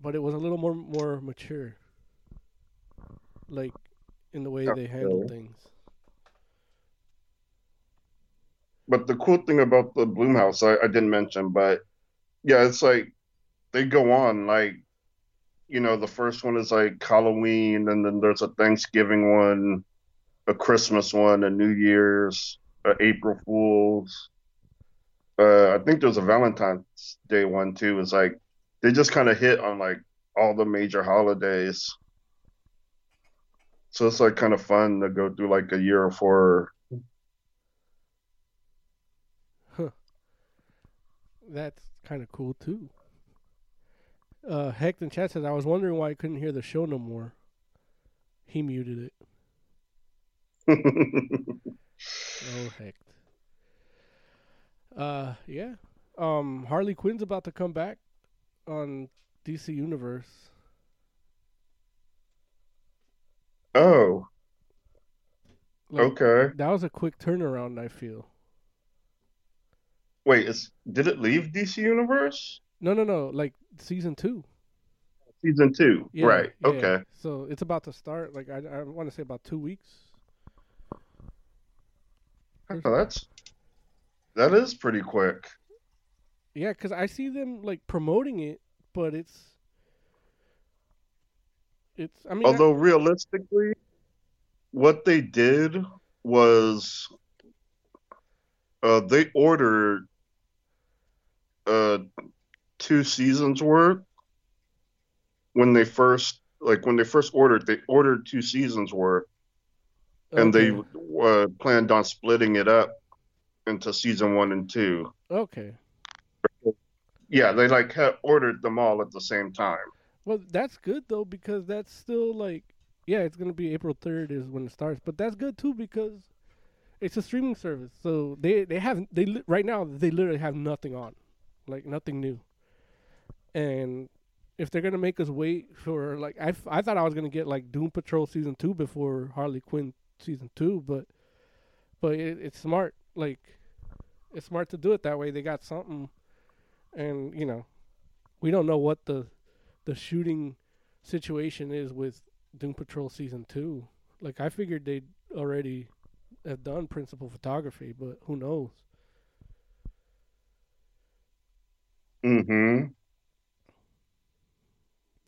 But it was a little more more mature, like in the way they handle things. But the cool thing about the Blumhouse, I, I didn't mention, but yeah, it's like they go on like, you know, the first one is like Halloween, and then there's a Thanksgiving one, a Christmas one, a New Year's, a April Fool's. Uh, I think there's a Valentine's Day one too. It's like. They just kind of hit on, like, all the major holidays. So it's, like, kind of fun to go through, like, a year of horror. Huh. That's kind of cool, too. Uh, Hecton Chat says, I was wondering why I couldn't hear the show no more. He muted it. Oh, heck. Uh, yeah. Um, Harley Quinn's about to come back on D C Universe. Oh. Like, okay. That was a quick turnaround, I feel. Wait, is, did it leave D C Universe? No, no, no. Like season two. Season two. Yeah, right. Yeah. Okay. So it's about to start. Like I, I want to say about two weeks. Oh, that's that is pretty quick. Yeah, because I see them like promoting it, but it's it's. I mean, although I, realistically, what they did was uh, they ordered uh, two seasons worth. When they first, like when they first ordered, they ordered two seasons worth, okay. And they uh, planned on splitting it up into season one and two. Okay. Yeah, they like had ordered them all at the same time. Well, that's good though, because that's still like, yeah, it's gonna be April third is when it starts, but that's good too because it's a streaming service, so they they have they right now they literally have nothing on, like nothing new, and. If they're going to make us wait for, like, I, I thought I was going to get, like, Doom Patrol Season two before Harley Quinn Season two, but but it, it's smart. Like, it's smart to do it that way. They got something, and, you know, we don't know what the the shooting situation is with Doom Patrol Season two. Like, I figured they'd already have done principal photography, but who knows? Mm-hmm.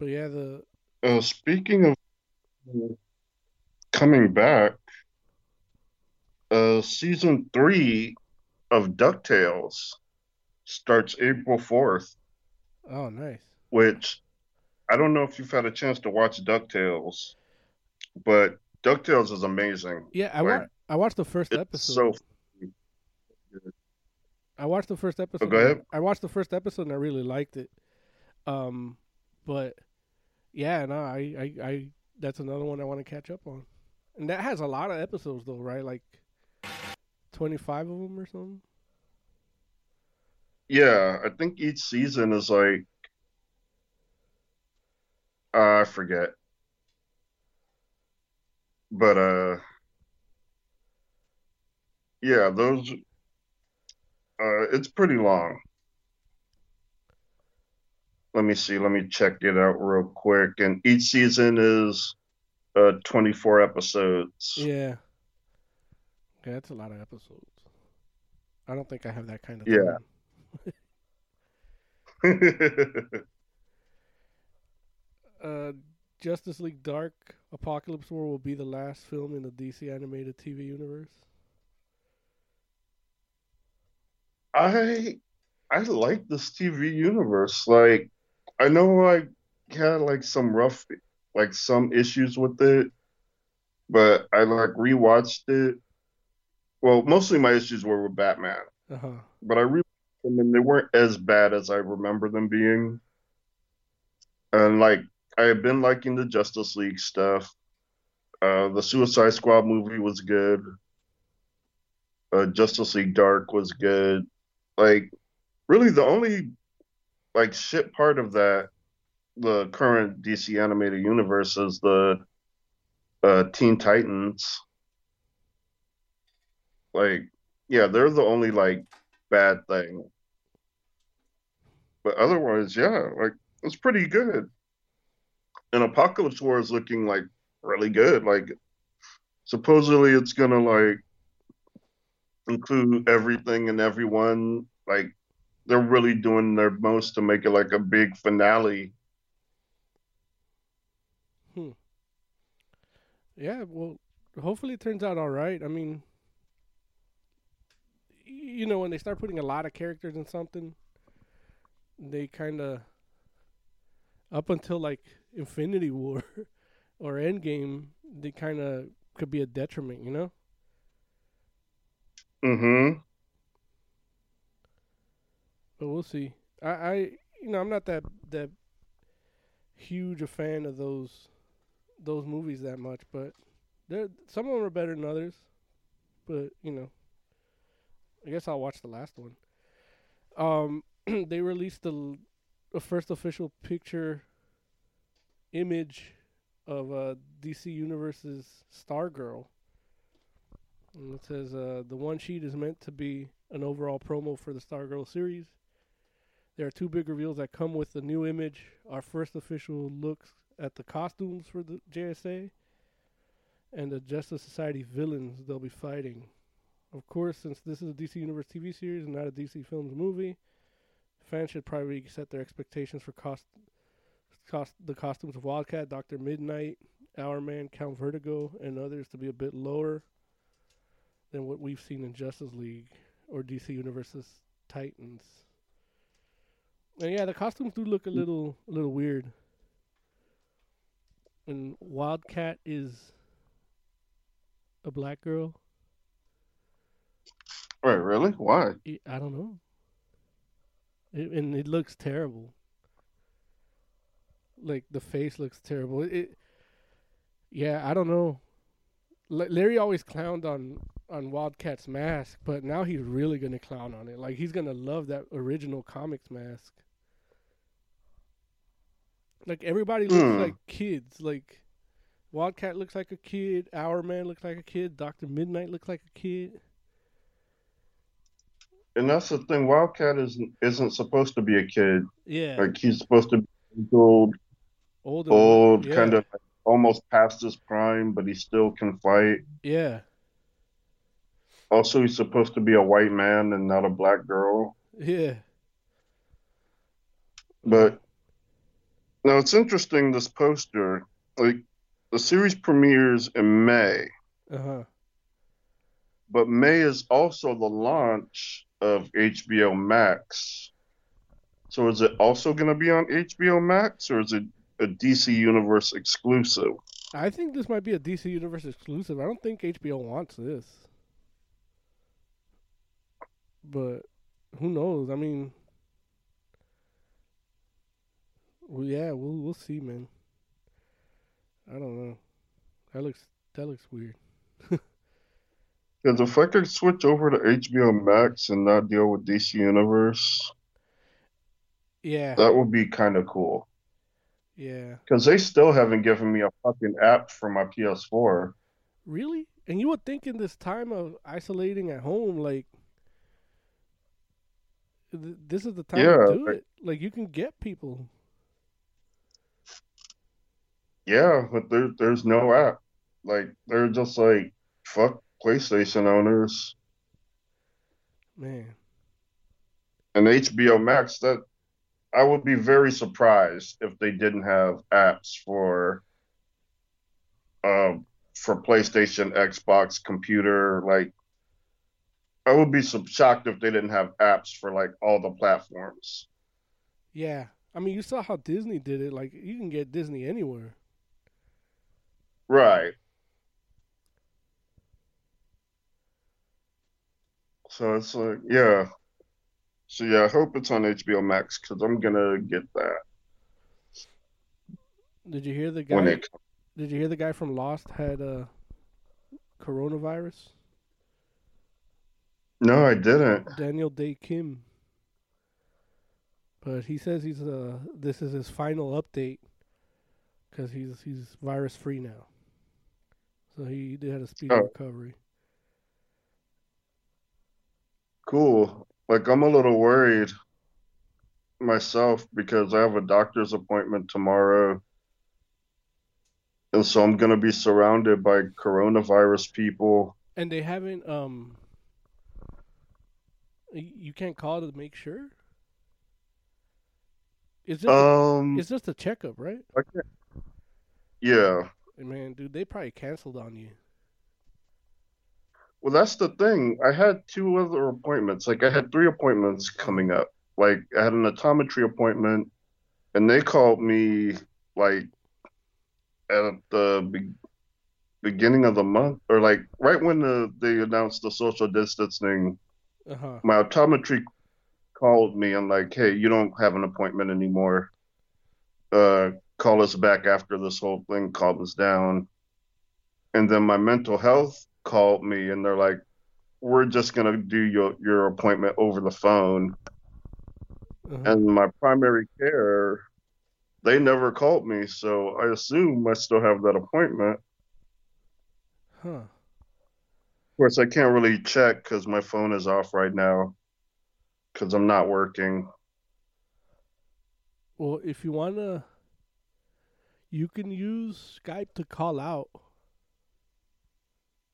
But yeah, the uh, speaking of coming back, uh, season three of DuckTales starts April fourth. Oh, nice. Which I don't know if you've had a chance to watch DuckTales, but DuckTales is amazing. Yeah, I like, wa- I watched the first it's episode. So funny. I watched the first episode. Oh, go ahead. I watched the first episode and I really liked it. Um, but yeah, no, I, I, I, that's another one I want to catch up on. And that has a lot of episodes, though, right? Like twenty-five of them or something? Yeah, I think each season is like, uh, I forget. But, uh, yeah, those, uh, it's pretty long. Let me see. Let me check it out real quick. And each season is uh, twenty-four episodes. Yeah. Okay, that's a lot of episodes. I don't think I have that kind of yeah. time. uh, Justice League Dark, Apocalypse War will be the last film in the D C animated T V universe. I I like this T V universe. Like, I know I had like some rough, like some issues with it, but I like rewatched it. Well, mostly my issues were with Batman, uh-huh. But I rewatched them and they weren't as bad as I remember them being. And like, I have been liking the Justice League stuff. Uh, the Suicide Squad movie was good. Uh, Justice League Dark was good. Like, really the only like shit part of that, the current D C animated universe, is the uh, Teen Titans. Like, yeah, they're the only like bad thing. But otherwise, yeah, like it's pretty good. And Apocalypse War is looking like really good. Like supposedly it's gonna like include everything and everyone. Like they're really doing their most to make it like a big finale. Hmm. Yeah, well, hopefully it turns out all right. I mean, you know, when they start putting a lot of characters in something, they kind of, up until like Infinity War or Endgame, they kind of could be a detriment, you know? Mm-hmm. But we'll see. I, I, you know, I'm not that that huge a fan of those those movies that much, but some of them are better than others. But you know, I guess I'll watch the last one. Um, they released the, the first official picture image of uh, D C Universe's Stargirl. And it says, uh, the one sheet is meant to be an overall promo for the Stargirl series. There are two big reveals that come with the new image. Our first official looks at the costumes for the J S A and the Justice Society villains they'll be fighting. Of course, since this is a D C Universe T V series and not a D C Films movie, fans should probably set their expectations for cost, cost the costumes of Wildcat, Doctor Midnight, Hourman, Count Vertigo, and others to be a bit lower than what we've seen in Justice League or D C Universe's Titans. And yeah, the costumes do look a little, a little weird. And Wildcat is a black girl. Wait, really? Why? I don't know. It, and it looks terrible. Like, the face looks terrible. It, yeah, I don't know. L- Larry always clowned on, on Wildcat's mask, but now he's really going to clown on it. Like, he's going to love that original comics mask. Like, everybody looks mm. like kids. Like, Wildcat looks like a kid. Hourman looks like a kid. Doctor Midnight looks like a kid. And that's the thing. Wildcat isn't isn't supposed to be a kid. Yeah. Like, he's supposed to be old, Older, old, yeah. kind of like almost past his prime, but he still can fight. Yeah. Also, he's supposed to be a white man and not a black girl. Yeah. But now it's interesting, this poster. Like, the series premieres in May. Uh-huh. But May is also the launch of H B O Max. So is it also going to be on H B O Max, or is it a D C Universe exclusive? I think this might be a D C Universe exclusive. I don't think H B O wants this. But who knows? I mean, well, yeah, we'll we'll see, man. I don't know. That looks that looks weird. Because if I could switch over to H B O Max and not deal with D C Universe, yeah, that would be kind of cool. Yeah. Because they still haven't given me a fucking app for my P S four. Really? And you would think in this time of isolating at home, like, th- this is the time yeah, to do like, it. Like, you can get people. Yeah, but there, there's no app. Like, they're just like, fuck PlayStation owners, man, and H B O Max. That I would be very surprised if they didn't have apps for, uh, for PlayStation, Xbox, computer. Like, I would be shocked if they didn't have apps for like all the platforms. Yeah, I mean, you saw how Disney did it. Like, you can get Disney anywhere, right? So it's like, yeah. So yeah, I hope it's on H B O Max because I'm gonna get that. Did you hear the guy? It... Did you hear the guy from Lost had a coronavirus? No, I didn't. Daniel Day Kim. But he says he's uh this is his final update because he's he's virus free now. So he did had a speedy oh. recovery. Cool. Like, I'm a little worried myself because I have a doctor's appointment tomorrow. And so I'm going to be surrounded by coronavirus people. And they haven't, um, you can't call to make sure? It's just, um, a, it's just a checkup, right? I can't. Yeah. Man, dude, they probably canceled on you. Well, that's the thing. I had two other appointments. Like, I had three appointments coming up. Like, I had an optometry appointment, and they called me, like, at the be- beginning of the month, or, like, right when the, they announced the social distancing, uh-huh. my optometry called me and, like, hey, you don't have an appointment anymore. Uh, call us back after this whole thing calms down. And then my mental health called me and they're like, we're just gonna do your your appointment over the phone. Mm-hmm. And my primary care, they never called me, so I assume I still have that appointment. Huh. Of course, I can't really check because my phone is off right now because I'm not working. Well, if you want to, you can use Skype to call out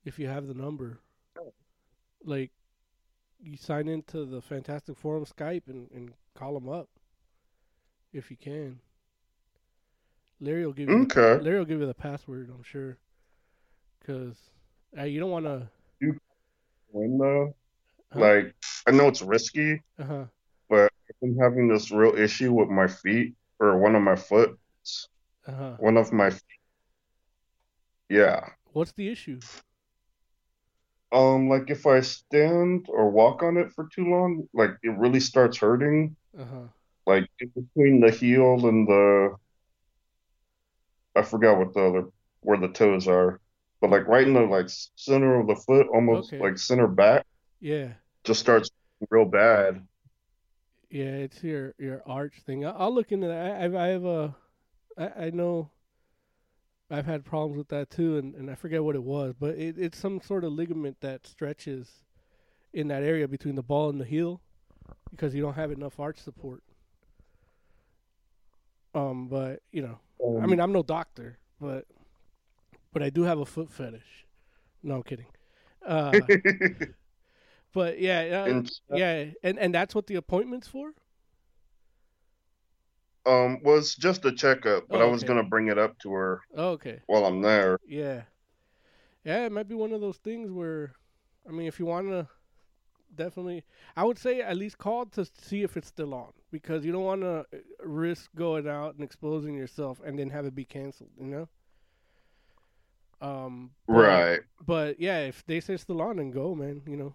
if you have the number. Oh. Like, you sign into the Fantastic Forum Skype and, and call them up if you can. Larry will give you okay. the, Larry will give you the password, I'm sure, because uh, you don't want to. Though, huh? Like, I know it's risky, uh-huh. but I've been having this real issue with my feet or one of my foot. Uh-huh. One of my. Feet. Yeah. What's the issue? Um, like if I stand or walk on it for too long, like it really starts hurting. Uh-huh. Like in between the heel and the. I forgot what the other where the toes are, but like right in the like center of the foot, almost okay. like center back. Yeah, just starts real bad. Yeah, it's your your arch thing. I'll look into that. I've I've uh, I, I know. I've had problems with that too, and, and I forget what it was, but it, it's some sort of ligament that stretches in that area between the ball and the heel because you don't have enough arch support. Um, but you know. Um, I mean, I'm no doctor, but but I do have a foot fetish. No, I'm kidding. Uh, but yeah, uh, and, yeah, and, and that's what the appointment's for? Um, well, it's just a checkup, but oh, okay. I was going to bring it up to her oh, okay. while I'm there. Yeah. Yeah, it might be one of those things where, I mean, if you want to definitely, I would say at least call to see if it's still on. Because you don't want to risk going out and exposing yourself and then have it be canceled, you know? Um, but, right. But, yeah, if they say still on, then go, man, you know.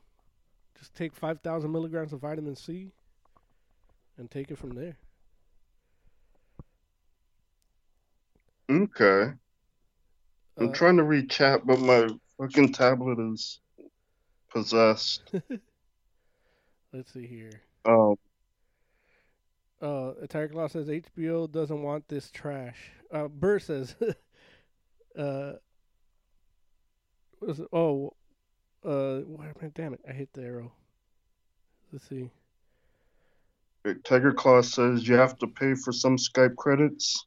Just take five thousand milligrams of vitamin C and take it from there. Okay. I'm uh, trying to read chat, but my fucking tablet is possessed. Let's see here. Um. Uh, Tarek Law says H B O doesn't want this trash. Uh, Burr says, uh, what is it? Oh, uh, what, damn it, I hit the arrow. Let's see. Tiger Claw says you have to pay for some Skype credits.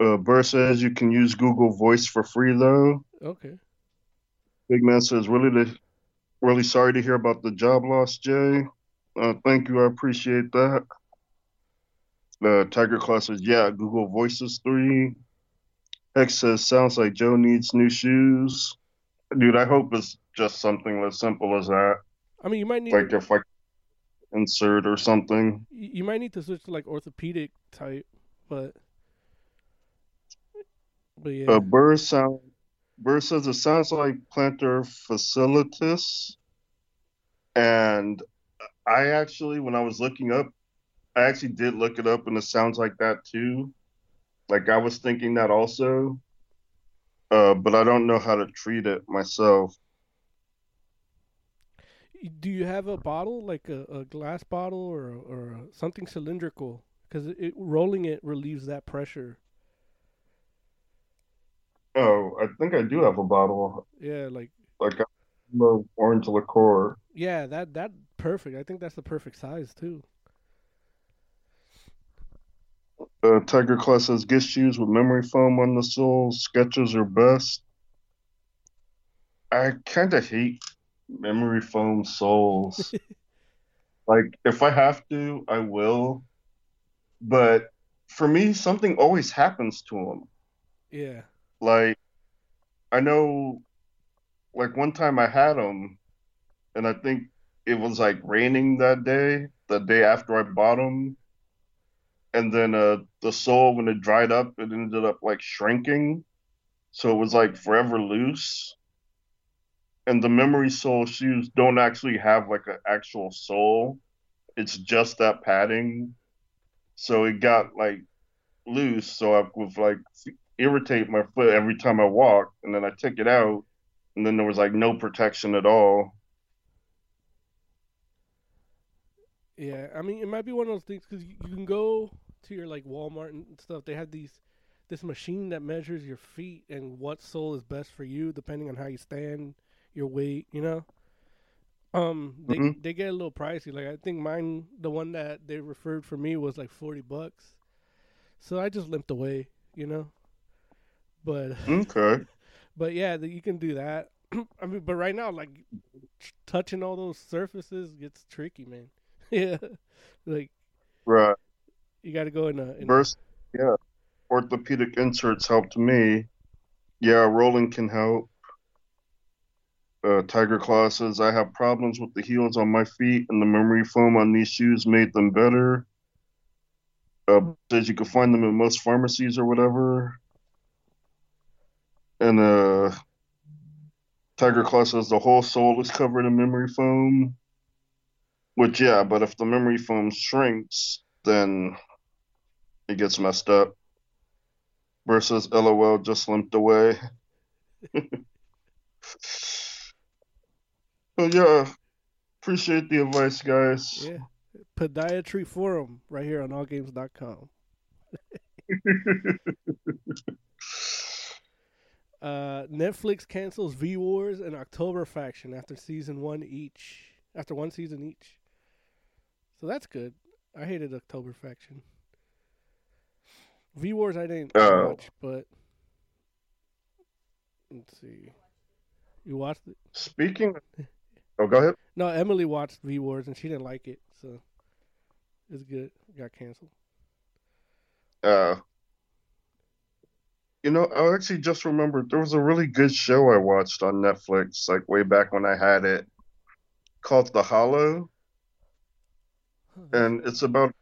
Uh, Burr says you can use Google Voice for free though. Okay. Big Man says really, really sorry to hear about the job loss, Jay. Uh, thank you, I appreciate that. Uh, Tiger Claw says, yeah, Google Voices three. Hex says, sounds like Joe needs new shoes. Dude, I hope it's just something as simple as that. I mean, you might need... Like to... if I insert or something. You might need to switch to, like, orthopedic type, but... But, yeah. Uh, Burr, sound... Burr says, it sounds like plantar fasciitis. And I actually, when I was looking up, I actually did look it up, and it sounds like that, too. Like, I was thinking that also, uh, but I don't know how to treat it myself. Do you have a bottle, like a, a glass bottle or or something cylindrical? Because it, it, rolling it relieves that pressure. Oh, I think I do have a bottle. Yeah, like... Like, I love orange liqueur. Yeah, that that perfect. I think that's the perfect size, too. Uh, Tiger Claw says, get shoes with memory foam on the sole. Skechers are best. I kind of hate memory foam soles. Like, if I have to, I will. But for me, something always happens to them. Yeah. Like, I know, like, one time I had them, and I think it was, like, raining that day, the day after I bought them. And then uh, the sole, when it dried up, it ended up, like, shrinking. So it was, like, forever loose. And the memory sole shoes don't actually have, like, an actual sole. It's just that padding. So it got, like, loose. So I would, like, irritate my foot every time I walked. And then I took it out. And then there was, like, no protection at all. Yeah, I mean, it might be one of those things because you, you can go to your like Walmart and stuff. They have these this machine that measures your feet and what sole is best for you depending on how you stand, your weight, you know. Um, they mm-hmm. they get a little pricey. Like I think mine, the one that they referred for me was like forty bucks. So I just limped away, you know. But okay. But yeah, the, you can do that. I mean, but right now, like t- touching all those surfaces gets tricky, man. Yeah, like right. You got to go in a in first. A... Yeah, orthopedic inserts helped me. Yeah, rolling can help. Uh, tiger claw says, I have problems with the heels on my feet, and the memory foam on these shoes made them better. Uh, says you can find them in most pharmacies or whatever. And uh, Tiger Claw says the whole sole is covered in memory foam. Which, yeah, but if the memory foam shrinks, then it gets messed up. Versus LOL just limped away. So, yeah, appreciate the advice, guys. Yeah. Podiatry Forum right here on all games dot com. Uh, Netflix cancels V-Wars and October Faction after season one each. After one season each. So that's good. I hated October Faction. V-Wars I didn't oh. watch, but... Let's see. You watched it? Speaking... Oh, go ahead. No, Emily watched V-Wars and she didn't like it, so... It's good. It got canceled. Uh... You know, I actually just remembered there was a really good show I watched on Netflix, like way back when I had it, called The Hollow. Huh. And it's about,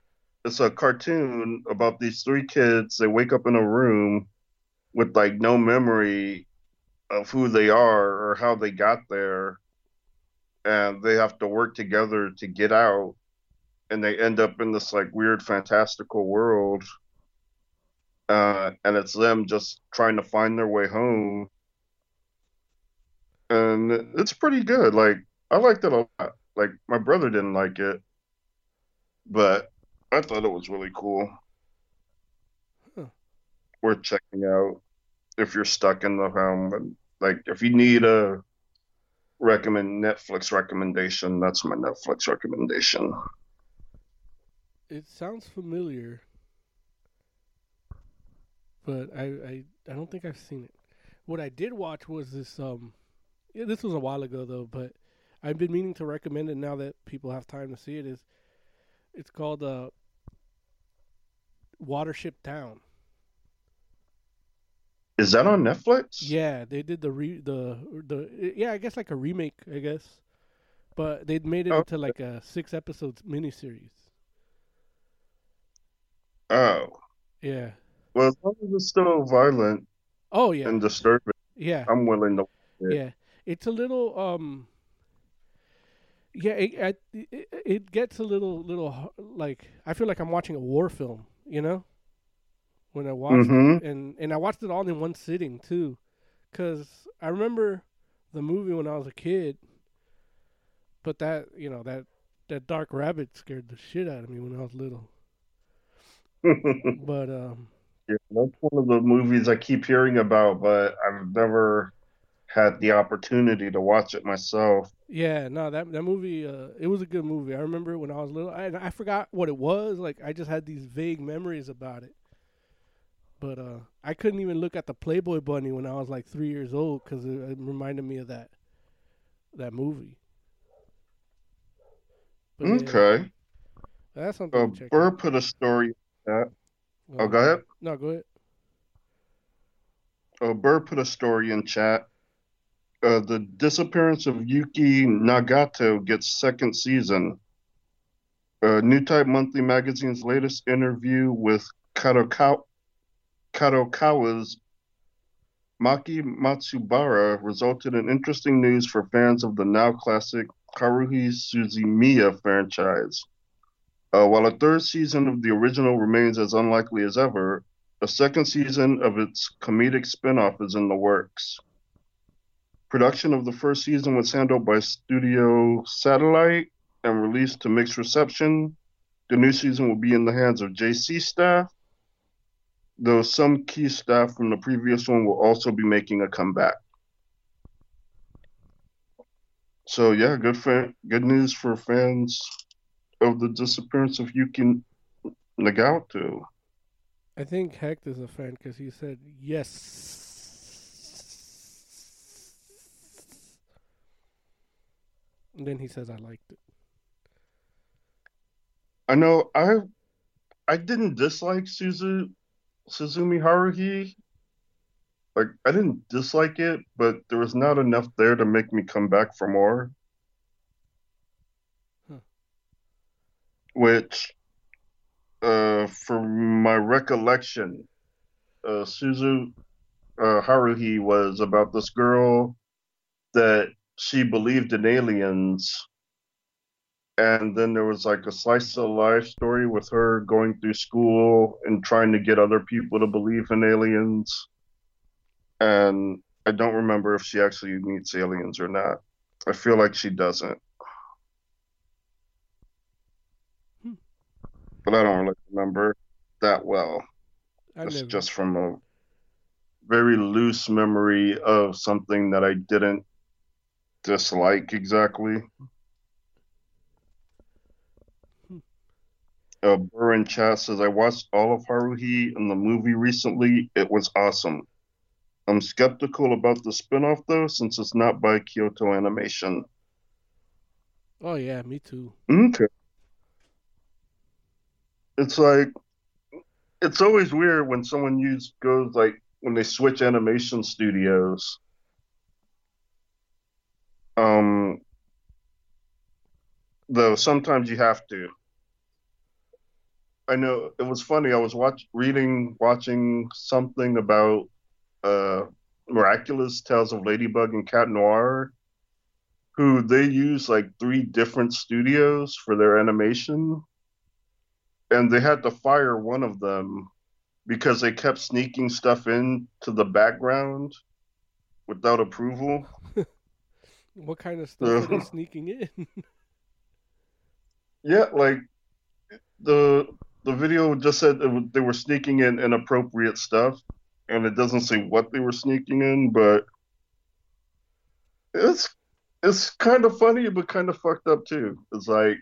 it's a cartoon about these three kids. They wake up in a room with like no memory of who they are or how they got there. And they have to work together to get out. And they end up in this like weird fantastical world. Uh, and it's them just trying to find their way home. And it's pretty good. Like, I liked it a lot. Like, my brother didn't like it. But I thought it was really cool. Huh. Worth checking out if you're stuck in the home. But, like, if you need a recommend Netflix recommendation, that's my Netflix recommendation. It sounds familiar. But I, I, I don't think I've seen it. What I did watch was this. Um, yeah, this was a while ago though, but I've been meaning to recommend it now that people have time to see it. Is it's called uh, Watership Down. Is that on Netflix? Yeah, they did the re the the yeah I guess like a remake I guess, but they made it oh. into like a six episodes miniseries. Oh. Yeah. Well, as long as it's still violent oh, yeah. and disturbing, yeah. I'm willing to watch it. Yeah, it's a little, um, yeah, it, it it gets a little, little like, I feel like I'm watching a war film, you know, when I watch mm-hmm. it. And, and I watched it all in one sitting, too, because I remember the movie when I was a kid, but that, you know, that, that Dark Rabbit scared the shit out of me when I was little. But, um. Yeah, that's one of the movies I keep hearing about, but I've never had the opportunity to watch it myself. Yeah, no, that that movie, uh, it was a good movie. I remember when I was little, and I, I forgot what it was. Like, I just had these vague memories about it. But uh, I couldn't even look at the Playboy Bunny when I was like three years old because it, it reminded me of that that movie. But, okay, yeah, that's something. Uh, to check Burr out. Put a story in that. Well, oh, go ahead. No, go ahead. Uh, Burr put a story in chat. Uh, the disappearance of Yuki Nagato gets second season. Uh, New Type Monthly Magazine's latest interview with Kadokawa, Kadokawa's Maki Matsubara resulted in interesting news for fans of the now classic Haruhi Suzumiya franchise. Uh, while a third season of the original remains as unlikely as ever, a second season of its comedic spin-off is in the works. Production of the first season was handled by Studio Satellite, and released to mixed reception. The new season will be in the hands of J C staff, though some key staff from the previous one will also be making a comeback. So yeah, good fan, good news for fans of the disappearance of Yuki Nagato. I think Hecht is a fan because he said yes. And then he says, I liked it. I know, I I didn't dislike Suzu, Suzumi Haruhi. Like, I didn't dislike it, but there was not enough there to make me come back for more. Huh. Which, uh, from my recollection, uh, Suzu uh, Haruhi was about this girl that she believed in aliens, and then there was like a slice of life story with her going through school and trying to get other people to believe in aliens. And I don't remember if she actually meets aliens or not. I feel like she doesn't. Hmm. But I don't really remember that well. It's just from a very loose memory of something that I didn't dislike exactly. Hmm. Uh, Burren Chat says, I watched all of Haruhi in the movie recently. It was awesome. I'm skeptical about the spinoff, though, since it's not by Kyoto Animation. Oh, yeah, me too. Okay. It's like, it's always weird when someone use, goes, like, when they switch animation studios. Um, though sometimes you have to. I know it was funny. I was watch reading, watching something about uh, Miraculous Tales of Ladybug and Cat Noir, who they use like three different studios for their animation, and they had to fire one of them because they kept sneaking stuff into the background without approval. What kind of stuff are they sneaking in? Yeah, like the the video just said it, they were sneaking in inappropriate stuff, and it doesn't say what they were sneaking in, but it's it's kind of funny, but kind of fucked up too. It's like,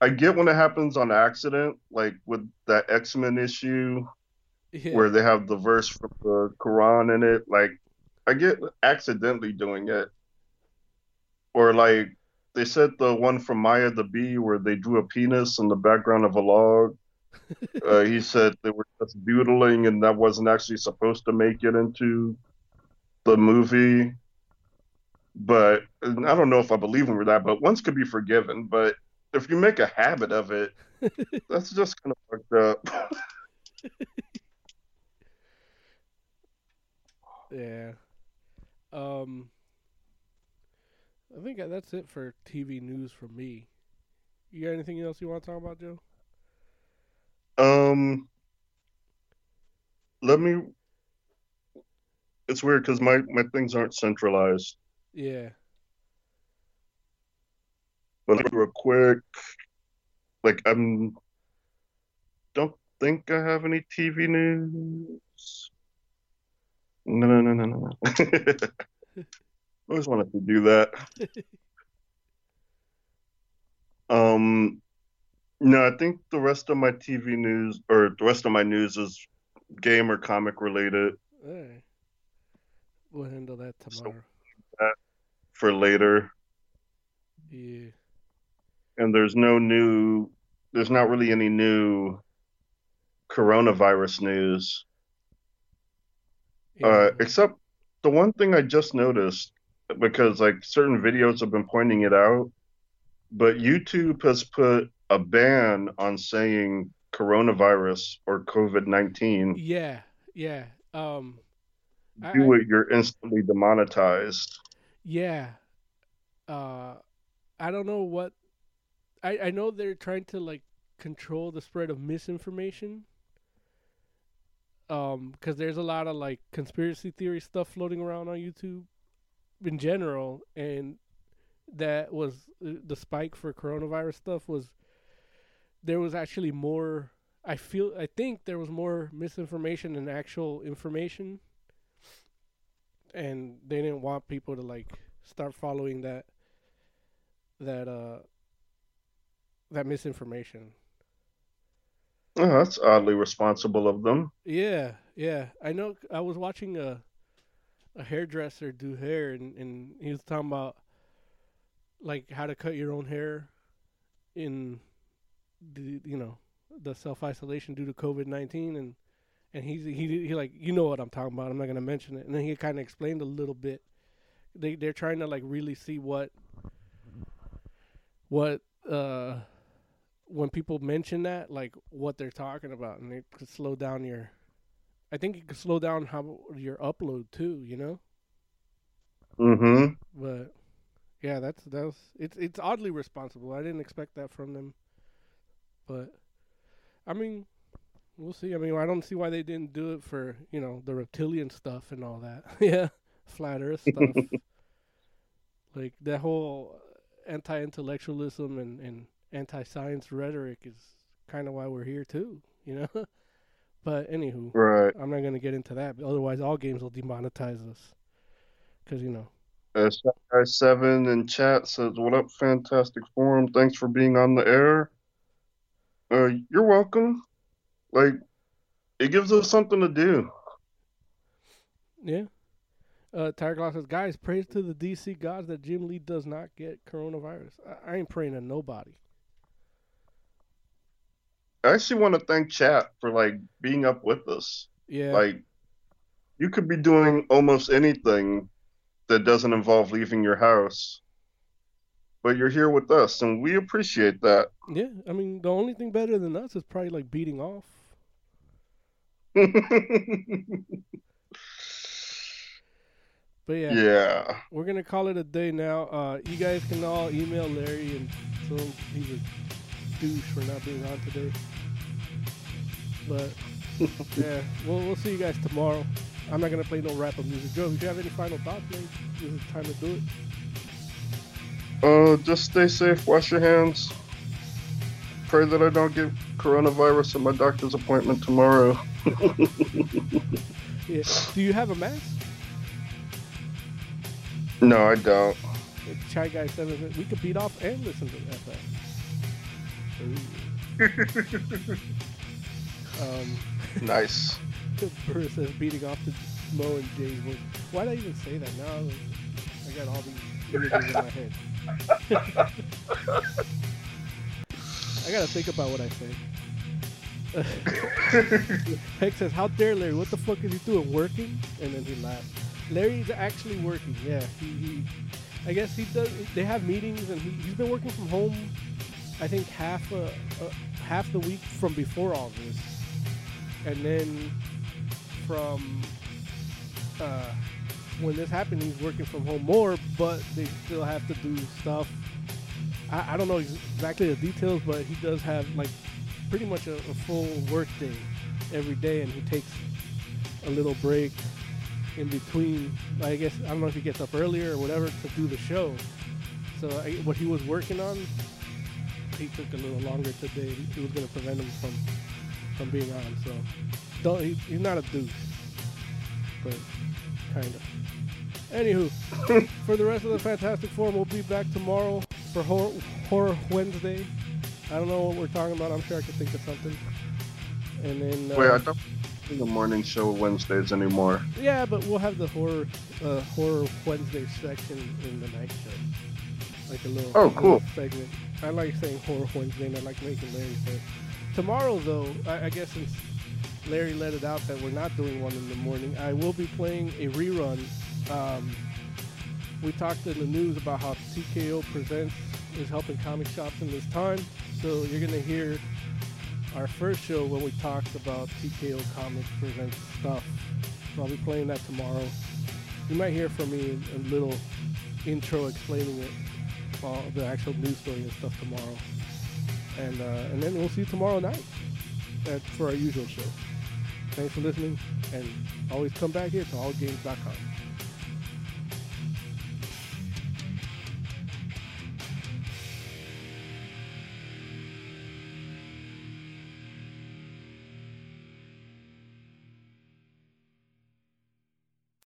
I get when it happens on accident, like with that X-Men issue, yeah, where they have the verse from the Quran in it. Like, I get accidentally doing it. Or like they said the one from Maya the Bee where they drew a penis in the background of a log. uh, he said they were just doodling and that wasn't actually supposed to make it into the movie. But I don't know if I believe him or that, but ones could be forgiven. But if you make a habit of it, that's just kind of fucked up. Yeah. Um... I think that's it for T V news for me. You got anything else you want to talk about, Joe? Um, let me. It's weird because my, my things aren't centralized. Yeah. But real quick, like I'm. Don't think I have any T V news. No, no, no, no, no, no. I always wanted to do that. um, no, I think the rest of my T V news, or the rest of my news is game or comic related. Right. We'll handle that tomorrow. So, for later. Yeah. And there's no new, there's not really any new coronavirus news. Yeah. Uh, except the one thing I just noticed, because like certain videos have been pointing it out, but YouTube has put a ban on saying coronavirus or COVID nineteen. Yeah, yeah. Um, Do I, it, you're instantly demonetized. Yeah. Uh, I don't know what... I, I know they're trying to like control the spread of misinformation. Um, because there's a lot of like conspiracy theory stuff floating around on YouTube in general, and that was the spike for coronavirus stuff was there was actually more. I feel I think there was more misinformation than actual information, and they didn't want people to like start following that that uh that misinformation. Oh, that's oddly responsible of them. Yeah, yeah. I know. I was watching a a hairdresser do hair, and, and he was talking about like how to cut your own hair in the, you know, the self-isolation due to COVID nineteen, and and he's he he like, you know what I'm talking about, I'm not going to mention it. And then he kind of explained a little bit. They they're trying to like really see what what uh when people mention that, like what they're talking about, and it could slow down your I think it could slow down how your upload too, you know? Mhm. But yeah, that's that's it's it's oddly responsible. I didn't expect that from them. But I mean, we'll see. I mean, I don't see why they didn't do it for, you know, the reptilian stuff and all that. Yeah. Flat Earth stuff. Like, that whole anti-intellectualism and, and anti-science rhetoric is kind of why we're here, too, you know? But, anywho. Right. I'm not going to get into that. Otherwise, all games will demonetize us. Because, you know. Uh, seven in chat says, what up, Fantastic Forum? Thanks for being on the air. Uh, you're welcome. Like, it gives us something to do. Yeah. Uh, Tiger Gloss says, guys, praise to the D C gods that Jim Lee does not get coronavirus. I, I ain't praying to nobody. I actually want to thank chat for, like, being up with us. Yeah. Like, you could be doing almost anything that doesn't involve leaving your house. But you're here with us, and we appreciate that. Yeah, I mean, the only thing better than us is probably, like, beating off. But, yeah. Yeah. We're going to call it a day now. Uh, you guys can all email Larry and tell him he's a douche for not being on today. But, yeah, we'll, we'll see you guys tomorrow. I'm not going to play no rap or music. Joe, if you have any final thoughts, man, this is time to do it. Uh, just stay safe, wash your hands, pray that I don't get coronavirus at my doctor's appointment tomorrow. Yeah. Do you have a mask? No, I don't. Chai Guy seven, we could beat off and listen to F M. um, nice. Bruce says beating off to Mo and Jay's voice. Why did I even say that? Now I got all these images in my head. I gotta think about what I say. Heck says, how dare Larry, what the fuck is he doing, working? And then he laughed. Larry's actually working. Yeah, he, he I guess he does. They have meetings, and he, he's been working from home I think half a, a, half the week from before all this, and then from uh when this happened, he's working from home more, but they still have to do stuff. I, I don't know exactly the details, but he does have like pretty much a, a full work day every day, and he takes a little break in between. I guess, I don't know if he gets up earlier or whatever to do the show. So I, what he was working on, he took a little longer today. It was going to prevent him from, from being on. So don't, he, he's not a douche, but kind of. Anywho, for the rest of the Fantastic Forum, we'll be back tomorrow for Horror, Horror Wednesday. I don't know what we're talking about. I'm sure I could think of something. And then uh, wait, I don't do the morning show Wednesdays anymore. Yeah, but we'll have the Horror uh, Horror Wednesday section in the night show, like a little oh cool little segment. I like saying Horror Wednesday, and I like making Larry say it. Tomorrow, though, I, I guess since Larry let it out that we're not doing one in the morning, I will be playing a rerun. Um, we talked in the news about how T K O Presents is helping comic shops in this time, so you're going to hear our first show when we talked about T K O Comics Presents stuff. So I'll be playing that tomorrow. You might hear from me a little intro explaining it, all the actual news story and stuff tomorrow. And, uh, and then we'll see you tomorrow night at, for our usual show. Thanks for listening, and always come back here to all games dot com.